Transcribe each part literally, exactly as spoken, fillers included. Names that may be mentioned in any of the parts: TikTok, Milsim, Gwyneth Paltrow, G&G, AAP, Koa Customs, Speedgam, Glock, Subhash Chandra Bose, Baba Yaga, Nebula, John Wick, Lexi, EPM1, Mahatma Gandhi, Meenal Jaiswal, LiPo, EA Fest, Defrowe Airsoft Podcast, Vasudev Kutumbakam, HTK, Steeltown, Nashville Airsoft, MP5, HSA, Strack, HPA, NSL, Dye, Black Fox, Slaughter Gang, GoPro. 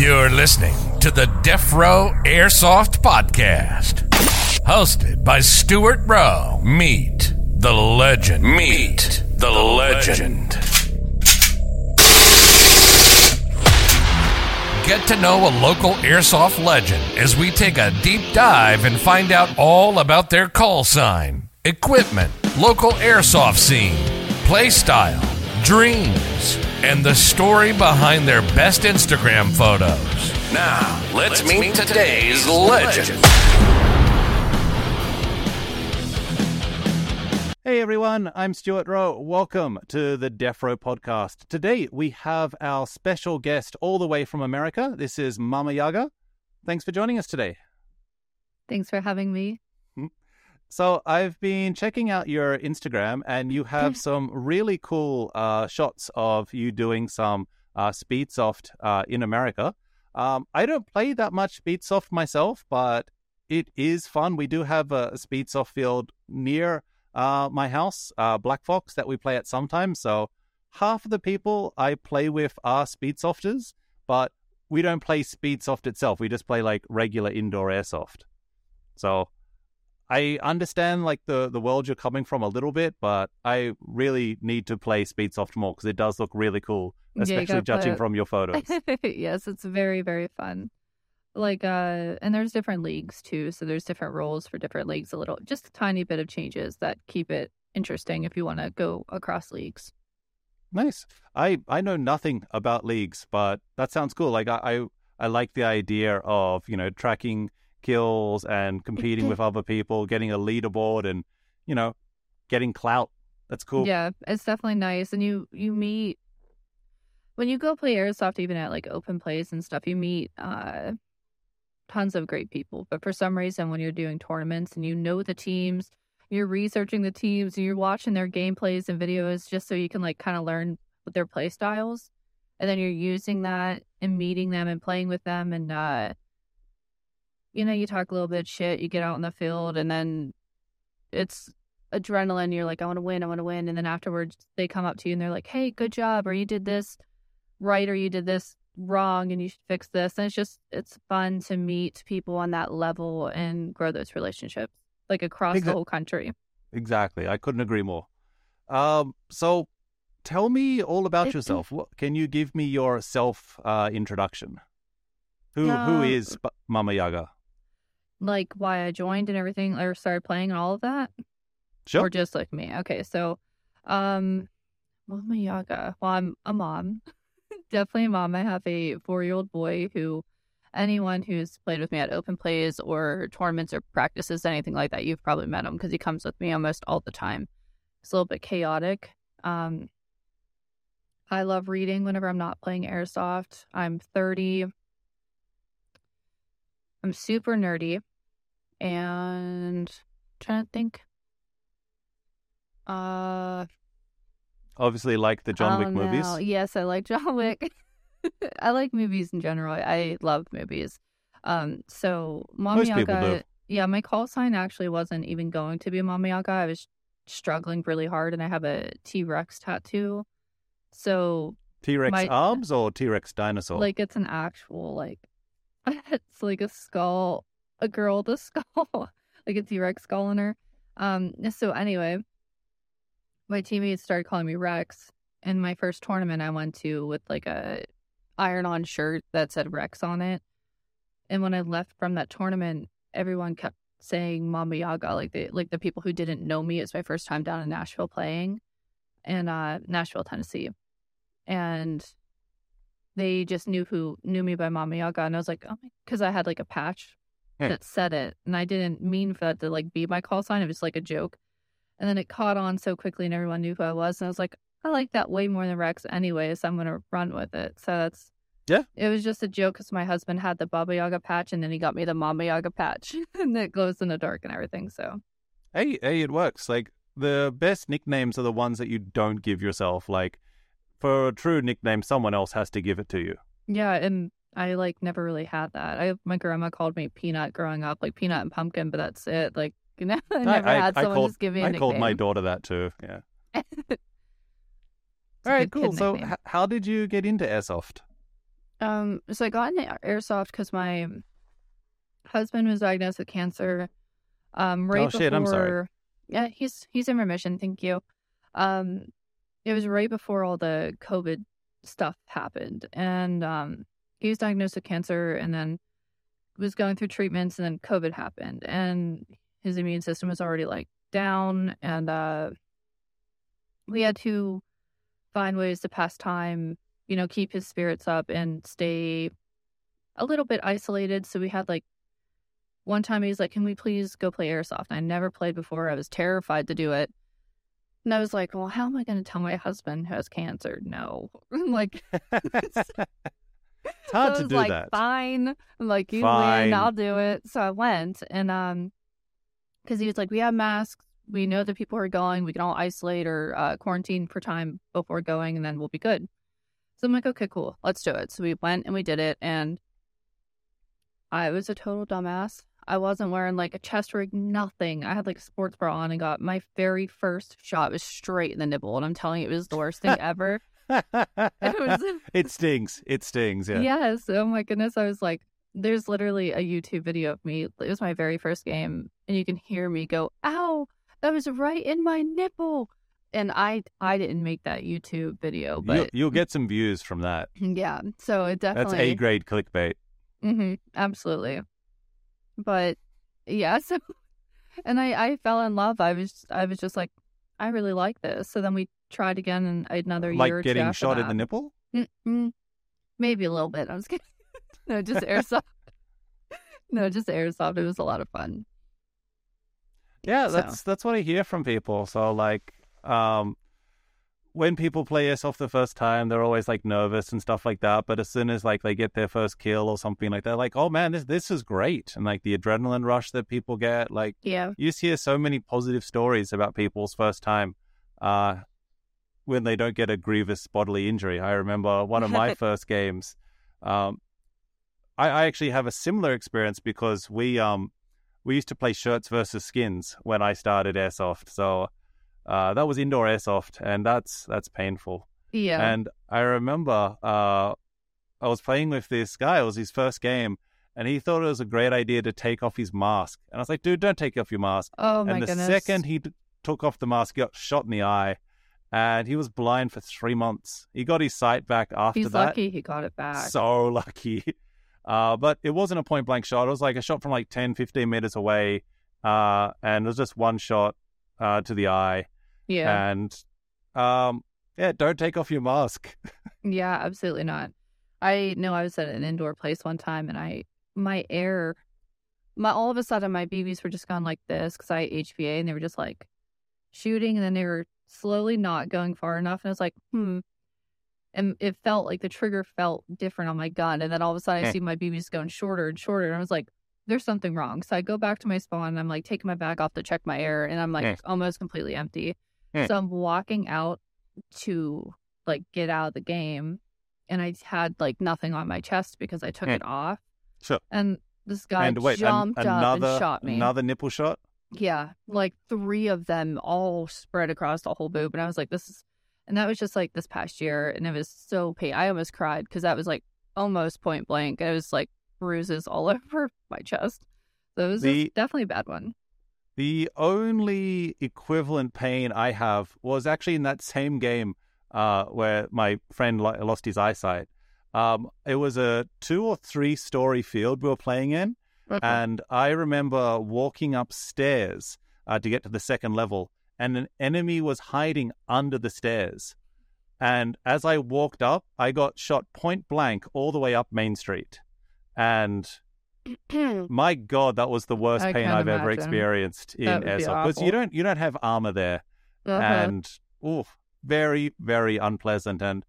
You're listening to the Defrowe Airsoft Podcast, hosted by Stuart Rowe. Meet the legend. Meet the legend. Get to know a local airsoft legend as we take a deep dive and find out all about their call sign, equipment, local airsoft scene, play style, dreams, and the story behind their best Instagram photos. Now, let's, let's meet, meet today's, today's legend. Hey everyone, I'm Stuart Rowe. Welcome to the Defrowe Podcast. Today we have our special guest all the way from America. This is Mama Yaga. Thanks for joining us today. Thanks for having me. So I've been checking out your Instagram and you have some really cool uh, shots of you doing some uh, Speedsoft uh, in America. Um, I don't play that much Speedsoft myself, but it is fun. We do have a Speedsoft field near Uh, my house, uh, Black Fox, that we play at sometimes. So half of the people I play with are speedsofters, but we don't play speedsoft itself. We just play like regular indoor airsoft. So I understand like the, the world you're coming from a little bit, but I really need to play speedsoft more because it does look really cool, especially yeah, judging from your photos. Yes, it's very, very fun. Like, uh, and there's different leagues too. So there's different roles for different leagues, a little, just a tiny bit of changes that keep it interesting if you want to go across leagues. Nice. I, I know nothing about leagues, but that sounds cool. Like I, I, I like the idea of, you know, tracking kills and competing with other people, getting a leaderboard and, you know, getting clout. That's cool. Yeah, it's definitely nice. And you, you meet, when you go play airsoft, even at like open plays and stuff, you meet, uh, tons of great people. But for some reason, when you're doing tournaments and you know the teams, you're researching the teams and you're watching their gameplays and videos just so you can like kind of learn their play styles. And then you're using that and meeting them and playing with them. And, uh, you know, you talk a little bit shit, you get out in the field and then it's adrenaline. You're like, I want to win. I want to win. And then afterwards they come up to you and they're like, hey, good job. Or you did this right. Or you did this wrong and you should fix this. And it's just, it's fun to meet people on that level and grow those relationships like across exactly. the whole country. Exactly. I couldn't agree more. Um, so tell me all about it, yourself. What, can you give me your self uh, introduction? Who uh, Who is Mama Yaga? Like why I joined and everything or started playing and all of that? Sure. Or just like me. Okay. So um, Mama Yaga. Well, I'm a mom. Definitely a mom. I have a four-year-old boy who anyone who's played with me at open plays or tournaments or practices, anything like that, you've probably met him because he comes with me almost all the time. It's a little bit chaotic. Um, I love reading whenever I'm not playing airsoft. I'm thirty. I'm super nerdy. And I'm trying to think. Uh... Obviously, like the John Wick oh, no. movies. Yes, I like John Wick. I like movies in general. I love movies. Um, so Mama Most Yaga, people do. Yeah, my call sign actually wasn't even going to be Mama Yaga. I was struggling really hard, and I have a T Rex tattoo. So T Rex my... arms or T Rex dinosaur? Like it's an actual like, it's like a skull, a girl with a skull, like a T Rex skull on her. Um. So anyway. My teammates started calling me Rex. In my first tournament I went to with like a iron-on shirt that said Rex on it. And when I left from that tournament, everyone kept saying Mama Yaga. Like the, like the people who didn't know me. It's my first time down in Nashville playing in uh, Nashville, Tennessee. And they just knew who knew me by Mama Yaga. And I was like, oh my, because I had like a patch hey. that said it. And I didn't mean for that to like be my call sign. It was like a joke. And then it caught on so quickly and everyone knew who I was. And I was like, I like that way more than Rex anyway, so I'm going to run with it. So that's, yeah. It was just a joke because my husband had the Baba Yaga patch and then he got me the Mama Yaga patch and it glows in the dark and everything. So, hey, hey, it works. Like the best nicknames are the ones that you don't give yourself. Like for a true nickname, someone else has to give it to you. Yeah. And I like never really had that. I, my grandma called me Peanut growing up, like Peanut and Pumpkin, but that's it. Like, You know, I never I, had I, someone I called, just give me a I nickname. Called my daughter that too. Yeah. All right, cool. So, h- how did you get into airsoft? Um, so I got into airsoft because my husband was diagnosed with cancer. Um, right oh, before, shit, I'm sorry. Yeah, he's he's in remission. Thank you. Um, it was right before all the COVID stuff happened, and um, he was diagnosed with cancer, and then was going through treatments, and then COVID happened, and his immune system was already like down, and uh, we had to find ways to pass time, you know, keep his spirits up and stay a little bit isolated. So we had like one time he was like, can we please go play airsoft? And I never played before. I was terrified to do it. And I was like, well, how am I going to tell my husband who has cancer? No. I'm like, it's hard to do like, that. Fine. I'm like, you fine. Win, I'll do it. So I went, and um, because he was like, we have masks. We know that people are going. We can all isolate or uh, quarantine for time before going, and then we'll be good. So I'm like, okay, cool. Let's do it. So we went and we did it, and I was a total dumbass. I wasn't wearing like a chest rig, nothing. I had like a sports bra on and got my very first shot. It was straight in the nipple, and I'm telling you, it was the worst thing ever. It, was... it stings. It stings, yeah. Yes. Oh my goodness. I was like, there's literally a YouTube video of me. It was my very first game, and you can hear me go, ow, that was right in my nipple. And I I didn't make that YouTube video, but you'll, you'll get some views from that. Yeah, so it definitely... That's A-grade clickbait. Mm-hmm, absolutely. But, yeah, so... And I, I fell in love. I was I was just like, I really like this. So then we tried again in another like year or two. Like getting shot that. In the nipple? Mm-mm, maybe a little bit. I was kidding. No, just airsoft. No, just airsoft. It was a lot of fun. Yeah, so. that's that's what I hear from people. So, like... Um, when people play airsoft the first time, they're always like nervous and stuff like that. But as soon as like they get their first kill or something like that, like, oh man, this this is great, and like the adrenaline rush that people get, like, yeah, you just hear so many positive stories about people's first time, uh, when they don't get a grievous bodily injury. I remember one of my first games. Um, I, I actually have a similar experience because we um we used to play shirts versus skins when I started airsoft, so. Uh, that was indoor airsoft, and that's that's painful. Yeah. And I remember uh, I was playing with this guy. It was his first game, and he thought it was a great idea to take off his mask. And I was like, dude, don't take off your mask. Oh, my goodness. And the second he d- took off the mask, he got shot in the eye, and he was blind for three months. He got his sight back after that. He's lucky he got it back. So lucky. Uh, but it wasn't a point-blank shot. It was like a shot from like ten, fifteen meters away, uh, and it was just one shot uh, to the eye. Yeah. And, um, yeah, don't take off your mask. Yeah, absolutely not. I know I was at an indoor place one time, and I, my air, my, all of a sudden my B Bs were just gone like this because I had H P A, and they were just like shooting, and then they were slowly not going far enough. And I was like, hmm. And it felt like the trigger felt different on my gun. And then all of a sudden I see my B Bs going shorter and shorter. And I was like, there's something wrong. So I go back to my spawn, and I'm like taking my bag off to check my air, and I'm like almost completely empty. So I'm walking out to, like, get out of the game, and I had, like, nothing on my chest because I took yeah. it off. Sure. And this guy and wait, jumped an- another, up and shot me. Another nipple shot? Yeah. Like, three of them all spread across the whole boob, and I was like, this is... And that was just, like, this past year, and it was so pain. I almost cried because that was, like, almost point blank. It was, like, bruises all over my chest. So it was the- definitely a bad one. The only equivalent pain I have was actually in that same game uh, where my friend lo- lost his eyesight. Um, it was a two or three story field we were playing in. Okay. And I remember walking upstairs uh, to get to the second level, and an enemy was hiding under the stairs. And as I walked up, I got shot point blank all the way up Main Street. And... my God, that was the worst I pain I've imagine. ever experienced in airsoft. Because you don't you don't have armor there, uh-huh. and oh, very very unpleasant. And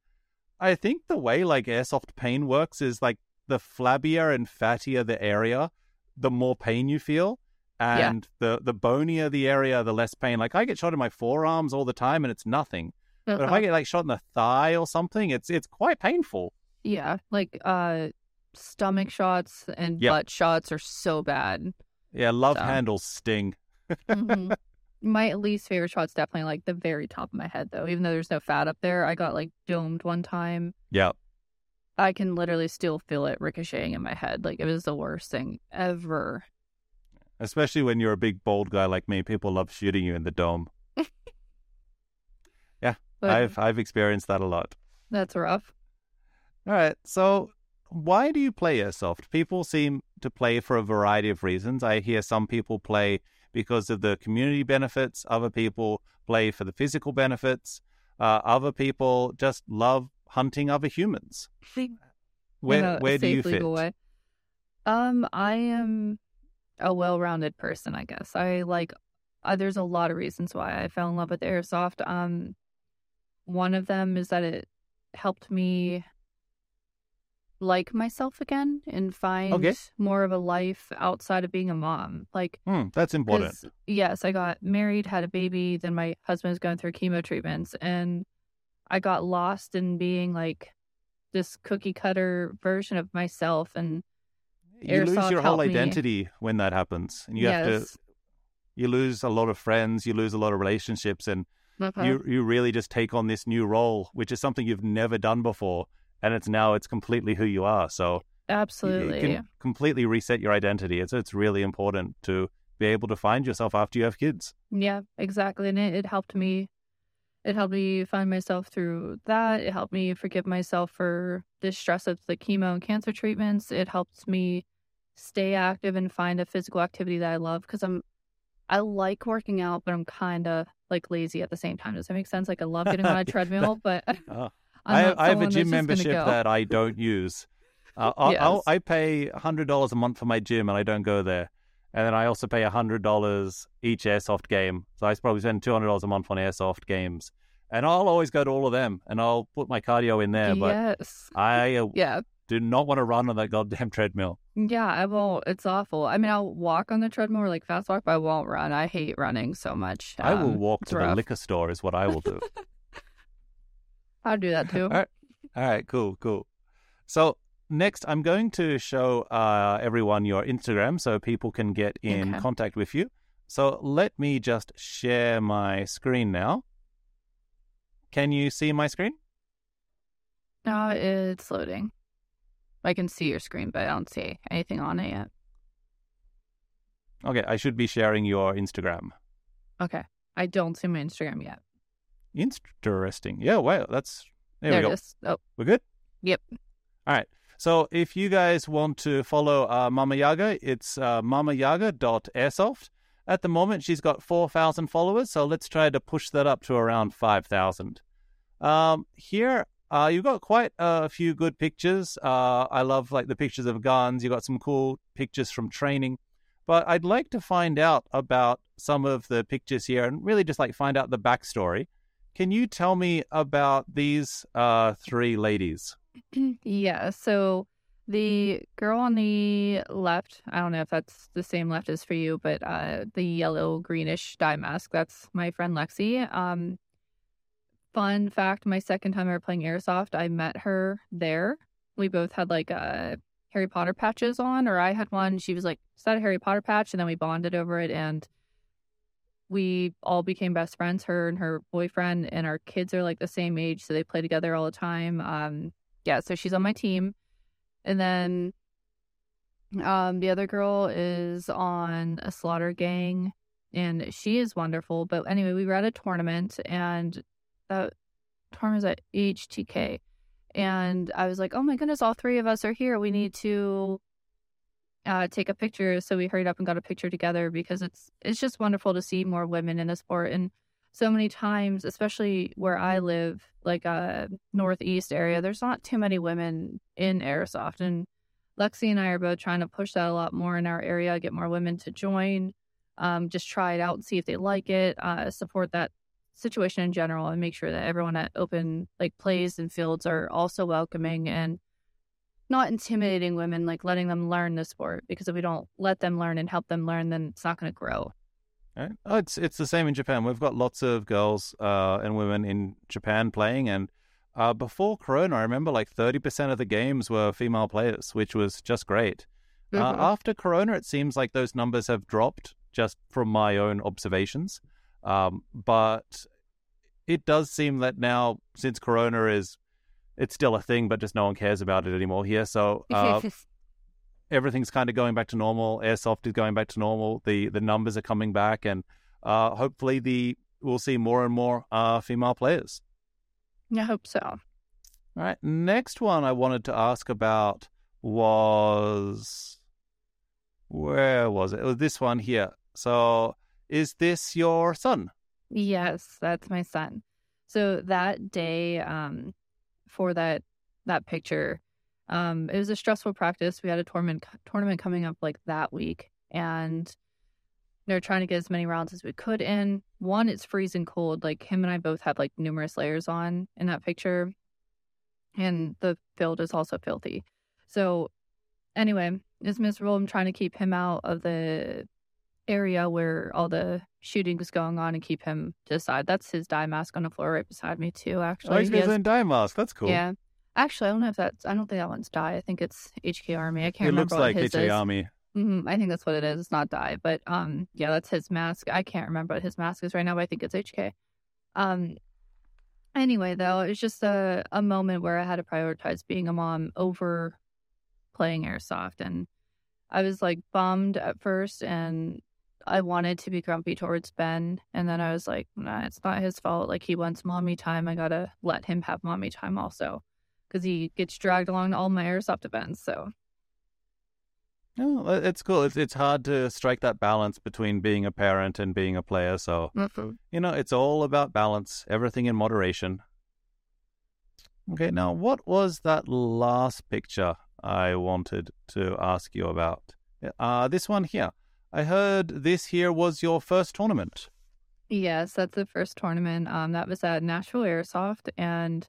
I think the way like airsoft pain works is like the flabbier and fattier the area, the more pain you feel, and yeah. the the bonier the area, the less pain. Like I get shot in my forearms all the time, and it's nothing. Uh-huh. But if I get like shot in the thigh or something, it's it's quite painful. Yeah, like uh. stomach shots and yep. butt shots are so bad. Yeah, love so. handles sting. Mm-hmm. My least favorite shot's definitely like the very top of my head, though. Even though there's no fat up there, I got like domed one time. Yeah. I can literally still feel it ricocheting in my head. Like, it was the worst thing ever. Especially when you're a big, bold guy like me. People love shooting you in the dome. Yeah, but I've I've experienced that a lot. That's rough. All right, so why do you play Airsoft? People seem to play for a variety of reasons. I hear some people play because of the community benefits. Other people play for the physical benefits. Uh, other people just love hunting other humans. Where, no, where do you fit? Way. Um, I am a well-rounded person, I guess. I like, uh, there's a lot of reasons why I fell in love with Airsoft. Um, one of them is that it helped me like myself again and find okay. more of a life outside of being a mom. Like, mm, that's important. Yes, I got married, had a baby, then my husband was going through chemo treatments, and I got lost in being like this cookie cutter version of myself, and you Airsoft lose your whole identity me. When that happens, and you yes. have to. You lose a lot of friends, you lose a lot of relationships, and okay. you you really just take on this new role, which is something you've never done before. And it's now it's completely who you are. So absolutely, you can completely reset your identity. It's it's really important to be able to find yourself after you have kids. Yeah, exactly. And it, it helped me. It helped me find myself through that. It helped me forgive myself for the stress of the chemo and cancer treatments. It helps me stay active and find a physical activity that I love, because I'm I like working out, but I'm kind of like lazy at the same time. Does that make sense? Like, I love getting on a treadmill, but. Oh. I, I have a gym membership go. that I don't use. Uh, I'll, yes. I'll, I pay one hundred dollars a month for my gym, and I don't go there. And then I also pay one hundred dollars each Airsoft game. So I probably spend two hundred dollars a month on Airsoft games. And I'll always go to all of them, and I'll put my cardio in there. But yes. I uh, yeah. do not want to run on that goddamn treadmill. Yeah, I won't. It's awful. I mean, I'll walk on the treadmill or like fast walk, but I won't run. I hate running so much. Um, I will walk to rough. the liquor store is what I will do. I'll do that too. All right. All right, cool, cool. So next, I'm going to show uh, everyone your Instagram so people can get in okay. contact with you. So let me just share my screen now. Can you see my screen? No, it's loading. I can see your screen, but I don't see anything on it yet. Okay, I should be sharing your Instagram. Okay, I don't see my Instagram yet. Interesting. Yeah, wow, that's there, there we go. Oh. We're good? Yep. All right. So if you guys want to follow uh, Mama Yaga, it's uh, mama yaga dot airsoft. At the moment, she's got four thousand followers, so let's try to push that up to around five thousand. Um, here, uh, you've got quite a few good pictures. Uh, I love like the pictures of guns. You've got some cool pictures from training. But I'd like to find out about some of the pictures here and really just like find out the backstory. Can you tell me about these uh, three ladies? Yeah, so the girl on the left, I don't know if that's the same left as for you, but uh, the yellow greenish dye mask, that's my friend Lexi. Um, fun fact, my second time ever playing Airsoft, I met her there. We both had like uh, Harry Potter patches on, or I had one. She was like, is that a Harry Potter patch? And then we bonded over it, and we all became best friends, her and her boyfriend, and our kids are like the same age, so they play together all the time. Um, yeah, so she's on my team. And then um, the other girl is on a Slaughter Gang, and she is wonderful. But anyway, we were at a tournament, and that tournament was at H T K. And I was like, oh my goodness, all three of us are here. We need to... Uh, take a picture. So we hurried up and got a picture together, because it's it's just wonderful to see more women in the sport. And so many times, especially where I live, like a uh, northeast area, there's not too many women in Airsoft, and Lexi and I are both trying to push that a lot more in our area, get more women to join, um, just try it out and see if they like it, uh, support that situation in general, and make sure that everyone at open like plays and fields are also welcoming and not intimidating women, like letting them learn the sport, because if we don't let them learn and help them learn, then it's not going to grow. Right. Oh, it's it's the same in Japan. We've got lots of girls uh, and women in Japan playing, and uh, before Corona, I remember like thirty percent of the games were female players, which was just great. Mm-hmm. Uh, after Corona, it seems like those numbers have dropped, just from my own observations. Um, but it does seem that now, since Corona is it's still a thing, but just no one cares about it anymore here. So uh, everything's kind of going back to normal. Airsoft is going back to normal. The the numbers are coming back, and uh, hopefully the we'll see more and more uh, female players. I hope so. All right. Next one I wanted to ask about was, where was it? It was this one here. So is this your son? Yes, that's my son. So that day um, for that that picture, um, it was a stressful practice. We had a tournament tournament coming up like that week, and they're trying to get as many rounds as we could in. One, it's freezing cold. Like, him and I both had like numerous layers on in that picture, and the field is also filthy. So anyway, it's miserable. I'm trying to keep him out of the area where all the shooting was going on and keep him to the side. That's his dye mask on the floor right beside me too, actually. Oh, he's got his own dye mask. That's cool. Yeah. Actually, I don't know if that's... I don't think that one's dye. I think it's H K Army. I can't it remember what his is. It looks like H K Army. Mm-hmm. I think that's what it is. It's not dye. But um, yeah, that's his mask. I can't remember what his mask is right now, but I think it's H K. Um. Anyway, though, it was just a, a moment where I had to prioritize being a mom over playing airsoft. And I was like bummed at first, and I wanted to be grumpy towards Ben, and then I was like, nah, it's not his fault. Like, he wants mommy time. I gotta let him have mommy time also, because he gets dragged along to all my airsoft events. So no, oh, it's cool. It's it's hard to strike that balance between being a parent and being a player. So mm-hmm. you know, it's all about balance. Everything in moderation. Okay, now what was that last picture I wanted to ask you about? Uh, this one here. I heard this here was your first tournament. Yes, that's the first tournament. Um, that was at Nashville Airsoft, and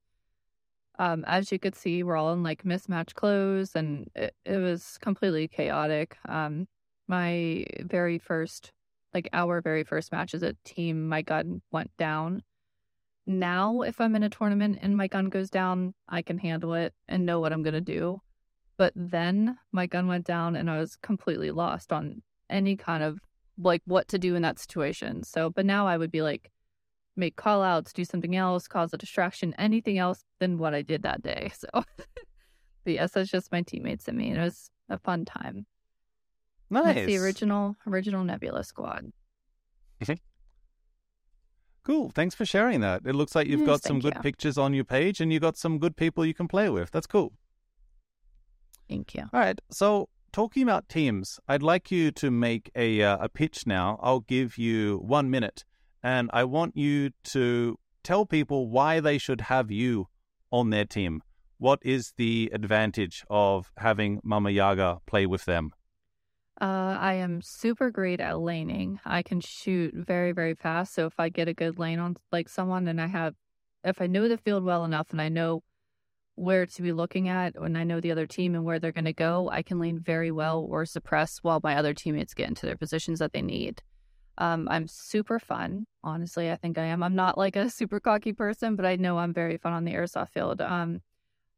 um, as you could see, we're all in like mismatched clothes, and it, it was completely chaotic. Um, my very first, like our very first match as a team, my gun went down. Now, if I'm in a tournament and my gun goes down, I can handle it and know what I'm gonna do. But then my gun went down, and I was completely lost on any kind of like what to do in that situation. So, but now I would be like, make call outs, do something else, cause a distraction, anything else than what I did that day. So, but yes, that's just my teammates and me. And it was a fun time. Nice. That's the original, original Nebula squad. Cool. Thanks for sharing that. It looks like you've yes, got some good you. pictures on your page, and you got some good people you can play with. That's cool. Thank you. All right. So, talking about teams, I'd like you to make a uh, a pitch now. I'll give you one minute, and I want you to tell people why they should have you on their team. What is the advantage of having Mama Yaga play with them? Uh, I am super great at laning. I can shoot very, very fast. So if I get a good lane on like someone, and I have, if I know the field well enough, and I know where to be looking at when I know the other team and where they're going to go, I can lean very well or suppress while my other teammates get into their positions that they need. Um, I'm super fun. Honestly, I think I am. I'm not like a super cocky person, but I know I'm very fun on the airsoft field. Um,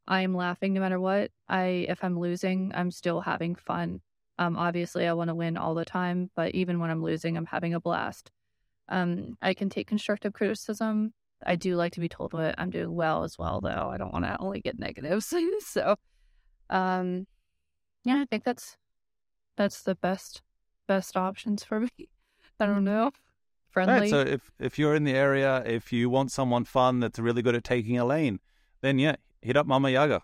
I'm laughing no matter what. I, if I'm losing, I'm still having fun. Um, obviously, I want to win all the time, but even when I'm losing, I'm having a blast. Um, I can take constructive criticism. I do like to be told what I'm doing well as well, though. I don't want to only get negatives. So, um, yeah, I think that's that's the best best options for me. I don't know. Friendly. Right, so if, if you're in the area, if you want someone fun that's really good at taking a lane, then, yeah, hit up Mama Yaga.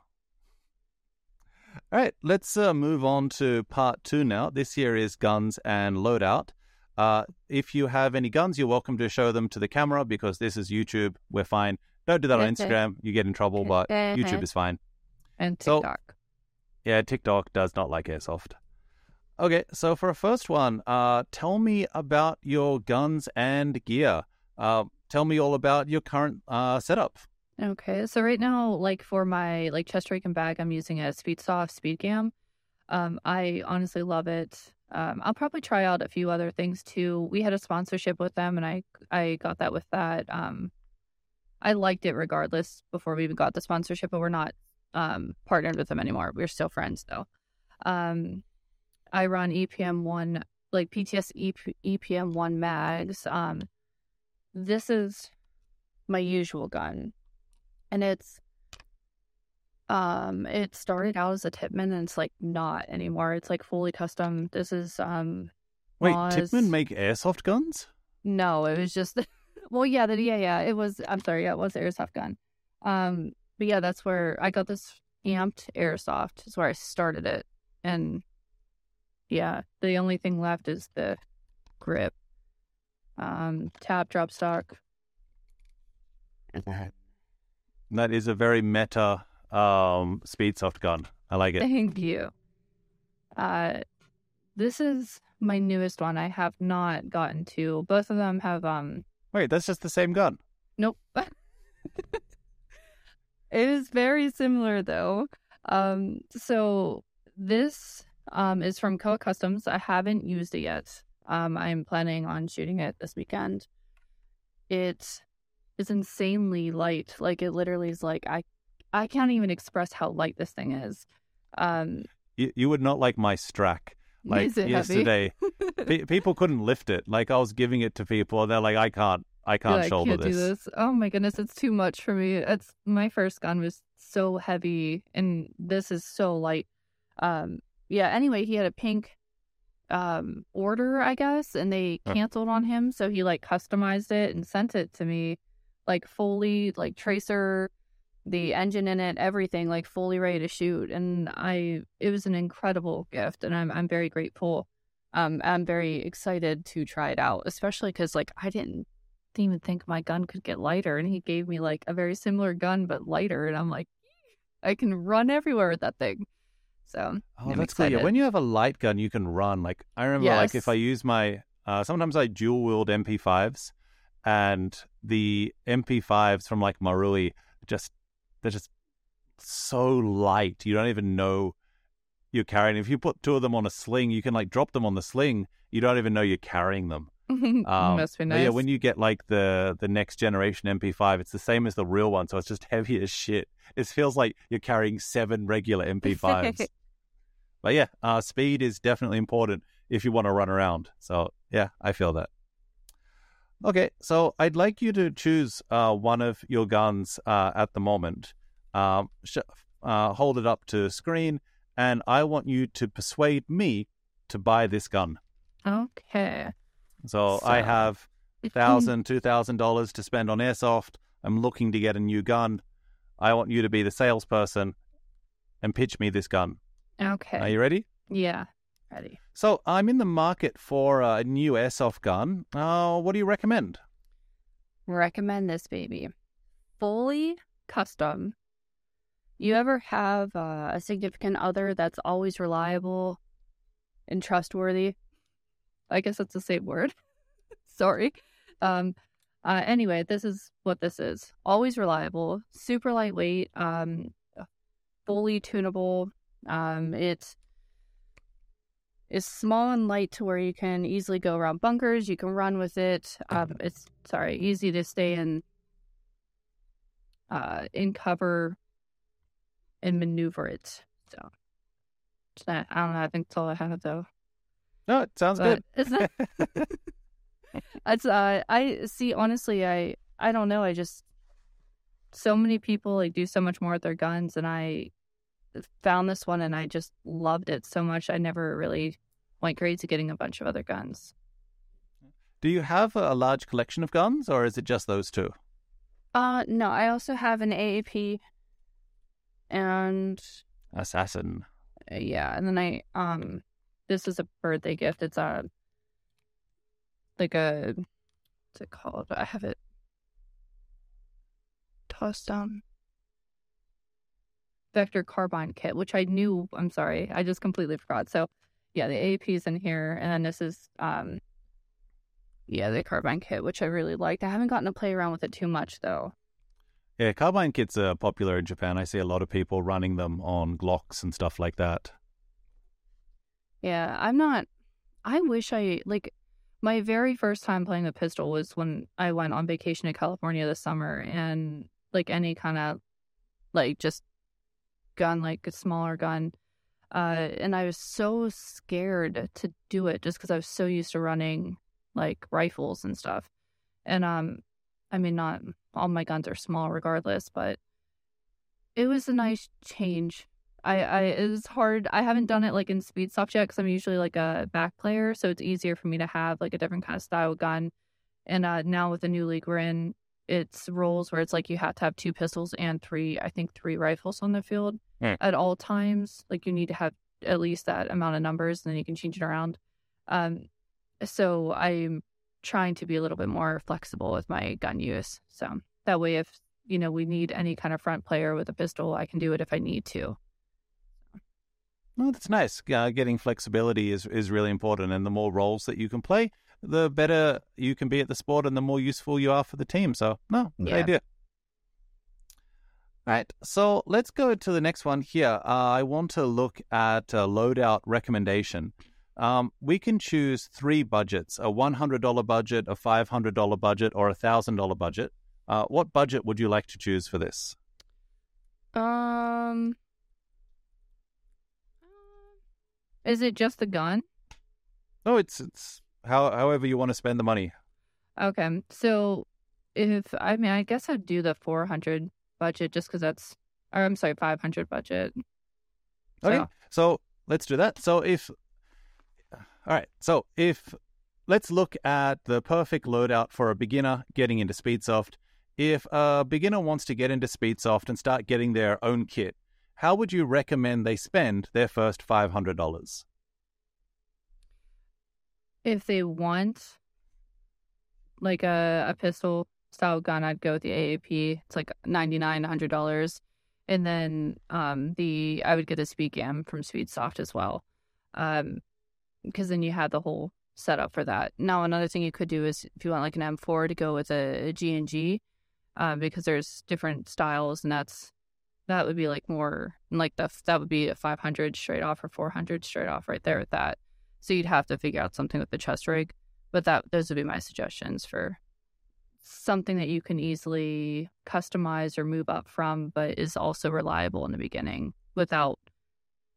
All right, let's uh, move on to part two now. This here is guns and loadout. Uh, if you have any guns, you're welcome to show them to the camera, because this is YouTube. We're fine. Don't do that on Instagram. You get in trouble, but YouTube is fine. And TikTok. So, yeah, TikTok does not like airsoft. Okay, so for a first one, uh, tell me about your guns and gear. Uh, tell me all about your current uh, setup. Okay, so right now, like for my like chest rake and bag, I'm using a Speedsoft Speedgam. Um, I honestly love it. Um, I'll probably try out a few other things too. We had a sponsorship with them, and I, I got that with that. Um, I liked it regardless before we even got the sponsorship, but we're not um, partnered with them anymore. We're still friends though. Um, I run E P M one, like P T S E P M one mags. Um, this is my usual gun, and it's Um, it started out as a Tippmann, and it's like not anymore. It's like fully custom. This is um. Wait, Maw's... Tippmann make airsoft guns? No, it was just. Well, yeah, the, yeah, yeah. It was. I'm sorry. Yeah, it was airsoft gun. Um, but yeah, that's where I got this Amped Airsoft. Is where I started it, and yeah, the only thing left is the grip, um, tab, drop stock. That is a very meta. Um, Speedsoft gun. I like it. Thank you. Uh, this is my newest one. I have not gotten to. Both of them have. Um. Wait, that's just the same gun. Nope. It is very similar though. Um. So this um is from Koa Customs. I haven't used it yet. Um. I'm planning on shooting it this weekend. It is insanely light. Like it literally is like I. I can't even express how light this thing is. Um, you, you would not like my Strack. Like yesterday, pe- people couldn't lift it. Like I was giving it to people, and they're like, "I can't, I can't yeah, shoulder I can't this. Do this." Oh my goodness, it's too much for me. It's my first gun was so heavy, and this is so light. Um, yeah. Anyway, he had a pink um, order, I guess, and they canceled oh. on him, so he like customized it and sent it to me, like fully, like tracer. The engine in it, everything, like fully ready to shoot, and I, it was an incredible gift, and I'm, I'm very grateful. Um, I'm very excited to try it out, especially because like I didn't even think my gun could get lighter, and he gave me like a very similar gun but lighter, and I'm like, I can run everywhere with that thing. So oh, I'm that's excited. Cool. Yeah. When you have a light gun, you can run. Like I remember, yes. like if I use my, uh, sometimes I dual wield M P fives, and the M P fives from like Marui just. They're just so light. You don't even know you're carrying. If you put two of them on a sling, you can like drop them on the sling. You don't even know you're carrying them. Um, Must be nice. Yeah, when you get like the, the next generation M P five, it's the same as the real one. So it's just heavy as shit. It feels like you're carrying seven regular M P fives. But yeah, uh, speed is definitely important if you want to run around. So yeah, I feel that. Okay, so I'd like you to choose uh, one of your guns uh, at the moment. Um, sh- uh, hold it up to screen, and I want you to persuade me to buy this gun. Okay. So, so. I have one thousand dollars, two thousand dollars to spend on airsoft. I'm looking to get a new gun. I want you to be the salesperson and pitch me this gun. Okay. Are you ready? Yeah. Ready. So I'm in the market for a new airsoft gun. Uh, what do you recommend? Recommend this baby. Fully custom. You ever have uh, a significant other that's always reliable and trustworthy? I guess that's the same word. Sorry. Um, uh, anyway, this is what this is. Always reliable, super lightweight, um, fully tunable. Um, it's is small and light to where you can easily go around bunkers. You can run with it. Um, it's, sorry, easy to stay in uh, in cover and maneuver it. So, I don't know. I think that's all I have, though. No, it sounds but good. It's not... it's, uh, I see, honestly, I, I don't know. I just, so many people like do so much more with their guns, and I... found this one and I just loved it so much. I never really went crazy getting a bunch of other guns. Do you have a large collection of guns, or is it just those two? Uh, no, I also have an A A P and Assassin. Yeah, and then I um, this is a birthday gift. It's a like a what's it called? I have it tossed down. Vector carbine kit, which I knew. I'm sorry, I just completely forgot. So, yeah, the A P's in here, and then this is, um, yeah, the carbine kit, which I really liked. I haven't gotten to play around with it too much though. Yeah, carbine kits are popular in Japan. I see a lot of people running them on Glocks and stuff like that. Yeah, I'm not. I wish I like my very first time playing the pistol was when I went on vacation to California this summer, and like any kind of like just. gun, like a smaller gun, uh and I was so scared to do it just because I was so used to running like rifles and stuff, and um I mean, not all my guns are small regardless, but it was a nice change. I, I it was hard. I haven't done it like in Speedsoft yet because I'm usually like a back player, so it's easier for me to have like a different kind of style gun. And uh, now with the new league we're in, it's roles where it's like you have to have two pistols and three, I think three rifles on the field mm. at all times. Like you need to have at least that amount of numbers, and then you can change it around. Um, so I'm trying to be a little bit more flexible with my gun use. So that way, if you know we need any kind of front player with a pistol, I can do it if I need to. Well, that's nice. Uh, getting flexibility is, is really important, and the more roles that you can play, the better you can be at the sport and the more useful you are for the team. So, no, yeah. Good idea. All right, so let's go to the next one here. Uh, I want to look at a loadout recommendation. Um, we can choose three budgets, a one hundred dollar budget, a five hundred dollar budget, or a one thousand dollar budget. Uh, what budget would you like to choose for this? Um... Is it just the gun? No, it's it's how however you want to spend the money. Okay, so if I mean, I guess I'd do the four hundred budget just because that's, or I'm sorry, five hundred budget. So. Okay, so let's do that. So if all right, so if let's look at the perfect loadout for a beginner getting into Speedsoft. If a beginner wants to get into Speedsoft and start getting their own kit, how would you recommend they spend their first five hundred dollars? If they want like a, a pistol style gun, I'd go with the A A P. It's like ninety-nine dollars, one hundred dollars. And then um, the I would get the Speedgam from Speedsoft as well. Um, because then you have the whole setup for that. Now, another thing you could do is if you want like an M four to go with a, a G and G, uh, because there's different styles, and that's That would be like more like the that would be a five hundred straight off or four hundred straight off right there with that. So you'd have to figure out something with the chest rig, but that those would be my suggestions for something that you can easily customize or move up from, but is also reliable in the beginning without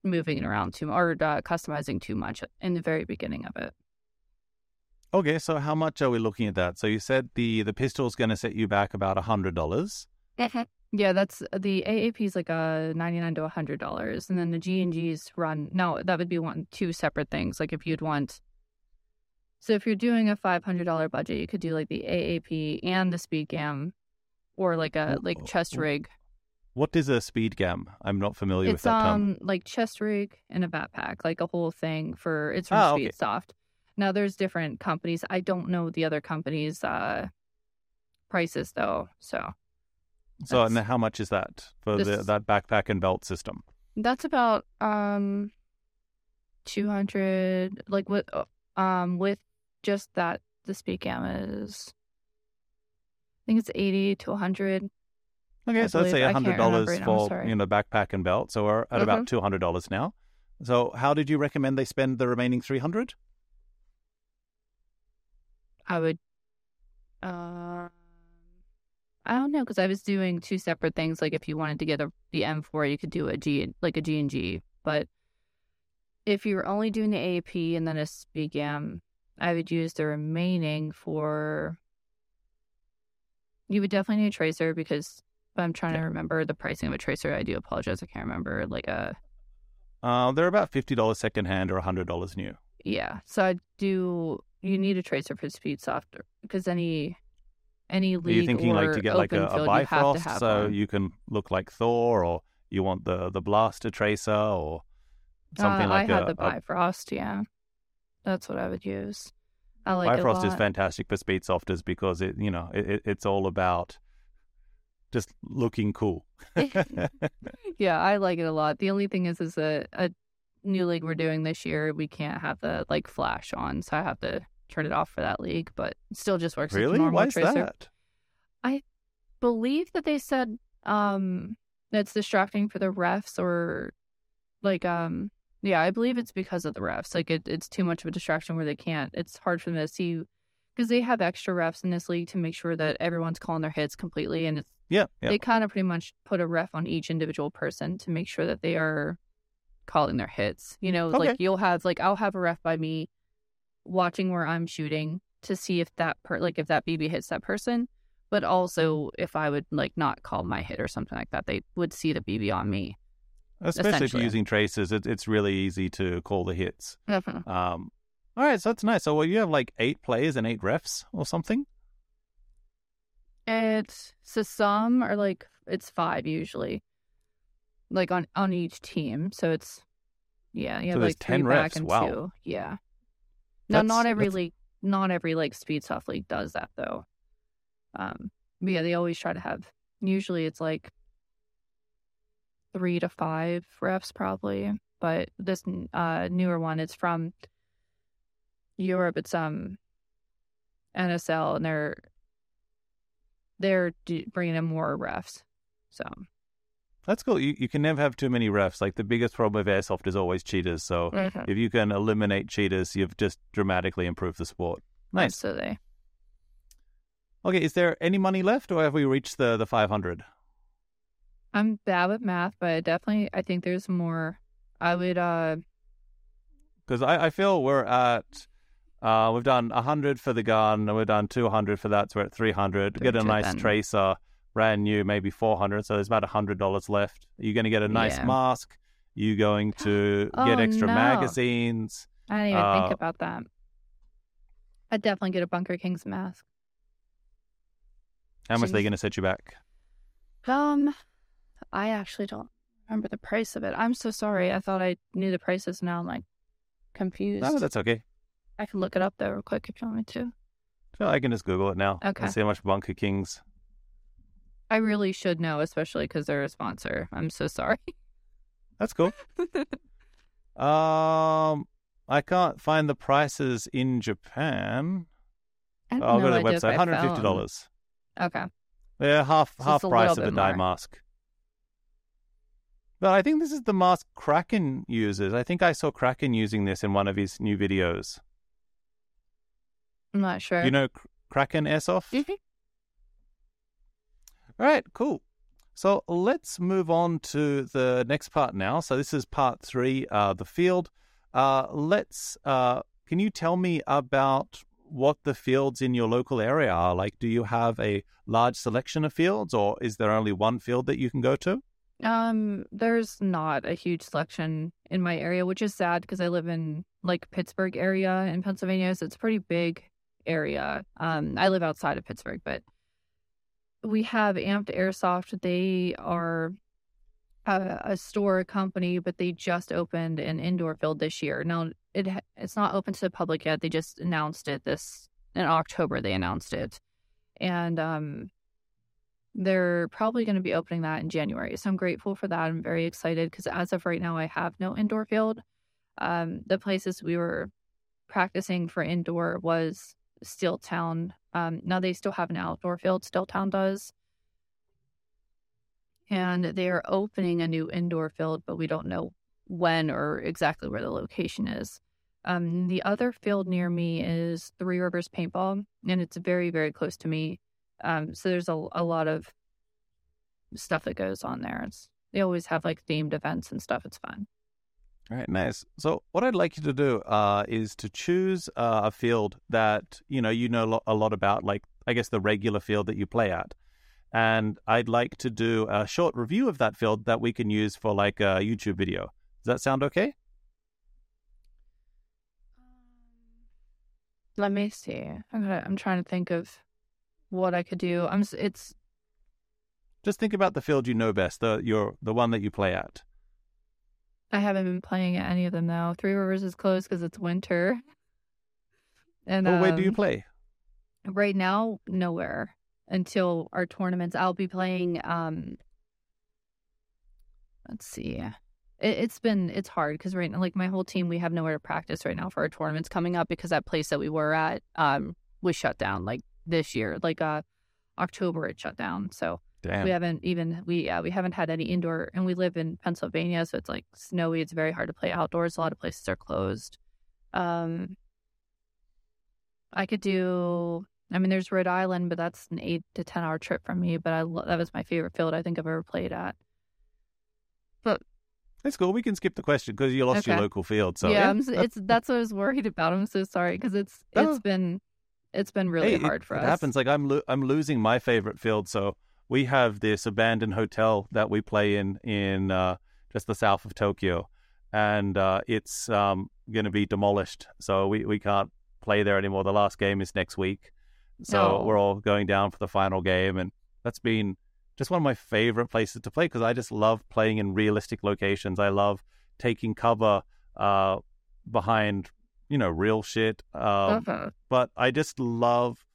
moving it around too much or uh, customizing too much in the very beginning of it. Okay, so how much are we looking at that? So you said the the pistol is going to set you back about a hundred dollars. Yeah, that's the A A P is like a ninety-nine to a hundred dollars, and then the G and G's run. No, that would be one two separate things. Like if you'd want, so if you're doing a five hundred dollar budget, you could do like the A A P and the Speedgam, or like a like chest rig. What is a Speedgam? I'm not familiar it's, with that term. It's um like chest rig and a backpack, like a whole thing for it's from ah, Speedsoft. Okay. Now there's different companies. I don't know the other companies' uh, prices though, so. So that's, and how much is that for this, the, that backpack and belt system? That's about um, two hundred. Like with um with just that, the Speedgam is, I think it's eighty to a hundred. Okay, I so believe. Let's say a hundred dollars right for now, you know backpack and belt. So we're at mm-hmm. about two hundred dollars now. So how did you recommend they spend the remaining three hundred? I would. Uh... I don't know, because I was doing two separate things. Like if you wanted to get a, the M four, you could do a G, like a G and G. But if you were only doing the A A P and then a Speedgam, I would use the remaining for. You would definitely need a tracer because I'm trying yeah. to remember the pricing of a tracer. I do apologize, I can't remember. Like a. Uh, they're about fifty dollars secondhand or one hundred dollars new. Yeah, so I do. You need a tracer for Speedsoft because any. Any league Are you thinking like to get like a, a Bifrost you have have so one. You can look like Thor, or you want the, the blaster tracer or something uh, like that? I had the Bifrost, a... yeah. That's what I would use. I like Bifrost it is fantastic for Speedsofters because it you know it, it's all about just looking cool. Yeah, I like it a lot. The only thing is, is a, a new league we're doing this year, we can't have the like flash on, so I have to turn it off for that league, but still just works really? As a normal Why is tracer. That? I believe that they said um that's distracting for the refs, or like um yeah, I believe it's because of the refs. Like it, it's too much of a distraction where they can't. It's hard for them to see because they have extra refs in this league to make sure that everyone's calling their hits completely, and it's yeah, yeah. They kind of pretty much put a ref on each individual person to make sure that they are calling their hits. You know, okay. Like you'll have like I'll have a ref by me watching where I'm shooting to see if that per- like if that B B hits that person, But also, if I would like not call my hit or something like that, they would see the B B on me. Especially if you're using traces, it, it's really easy to call the hits. Mm-hmm. Um, all right, so that's nice. So well, you have like eight players and eight refs or something? It's, so some are like, it's five usually, like on, on each team. So it's, yeah, you have so like ten refs. Back and wow. Two. Yeah. Now, not every that's... league, not every like Speedsoft league does that though. Um, but yeah, they always try to have, usually it's like three to five refs probably, but this uh, newer one, it's from Europe, it's um N S L, and they're they're d- bringing in more refs, so. That's cool. You you can never have too many refs. Like the biggest problem with airsoft is always cheaters, so mm-hmm. if you can eliminate cheaters, you've just dramatically improved the sport. Nice. Absolutely. Okay, is there any money left, or have we reached the, the five hundred? I'm bad with math, but definitely I think there's more. I would... Because uh... I, I feel we're at... Uh, we've done one hundred for the gun, and we've done two hundred for that, so we're at three hundred. Get a nice then. tracer, brand new, maybe four hundred, so there's about one hundred dollars left. You're going to get a nice yeah. mask. You're going to oh, get extra no. magazines. I didn't even uh, think about that. I'd definitely get a Bunker Kings mask. How much Jeez. Are they going to set you back? Um, I actually don't remember the price of it. I'm so sorry. I thought I knew the prices. Now I'm like confused. No, that's okay. I can look it up though real quick if you want me to. So I can just Google it now. Okay. And see how much Bunker Kings. I really should know, especially because they're a sponsor. I'm so sorry. That's cool. um, I can't find the prices in Japan. I don't I'll know go to the website. one hundred fifty dollars. Okay. They're half so half price of the dye mask. But I think this is the mask Kraken uses. I think I saw Kraken using this in one of his new videos. I'm not sure. You know Kraken Airsoft? Mm-hmm. All right, cool. So let's move on to the next part now. So this is part three, uh, the field. Uh, let's. Uh, can you tell me about what the fields in your local area are like? Do you have a large selection of fields, or is there only one field that you can go to? Um, there's not a huge selection in my area, which is sad because I live in like Pittsburgh area in Pennsylvania, so it's a pretty big area. Um, I live outside of Pittsburgh, but we have Amped Airsoft. They are a, a store company, but they just opened an indoor field this year. Now, It it's not open to the public yet. They just announced it this in October. They announced it, and um, they're probably going to be opening that in January. So I'm grateful for that. I'm very excited because as of right now, I have no indoor field. Um, the places we were practicing for indoor was Steeltown. Um, now they still have an outdoor field. Steeltown does, and they are opening a new indoor field, but we don't know when or exactly where the location is. Um, the other field near me is Three Rivers Paintball, and it's very, very close to me. Um, so there's a, a lot of stuff that goes on there. It's, they always have like themed events and stuff. It's fun. All right, nice. So what I'd like you to do uh, is to choose uh, a field that, you know, you know a lot about, like, I guess the regular field that you play at. And I'd like to do a short review of that field that we can use for like a YouTube video. Does that sound okay? Let me see. I'm, gonna, I'm trying to think of what I could do. I'm. It's. Just think about the field you know best, the your the one that you play at. I haven't been playing at any of them though. Three Rivers is closed because it's winter. And well, um, where do you play? Right now, nowhere until our tournaments. I'll be playing. Um, let's see. It's been, it's hard because right now, like my whole team, we have nowhere to practice right now for our tournaments coming up because that place that we were at um, was shut down like this year, like uh, October it shut down. So Damn. we haven't even, we uh, we haven't had any indoor, and we live in Pennsylvania. So it's like snowy. It's very hard to play outdoors. A lot of places are closed. Um, I could do, I mean, there's Rhode Island, but that's an eight to ten hour trip from me. But I lo- that was my favorite field I think I've ever played at. But That's cool. We can skip the question because you lost okay. your local field. So yeah, yeah. I'm, it's that's what I was worried about. I'm so sorry because it's oh. it's been it's been really hey, hard it, for us. It happens. Like I'm lo- I'm losing my favorite field. So we have this abandoned hotel that we play in in uh, just the south of Tokyo, and uh, it's um, going to be demolished. So we, we can't play there anymore. The last game is next week. So no. We're all going down for the final game, and that's been just one of my favorite places to play because I just love playing in realistic locations. I love taking cover uh, behind, you know, real shit. Um, uh-huh. But I just love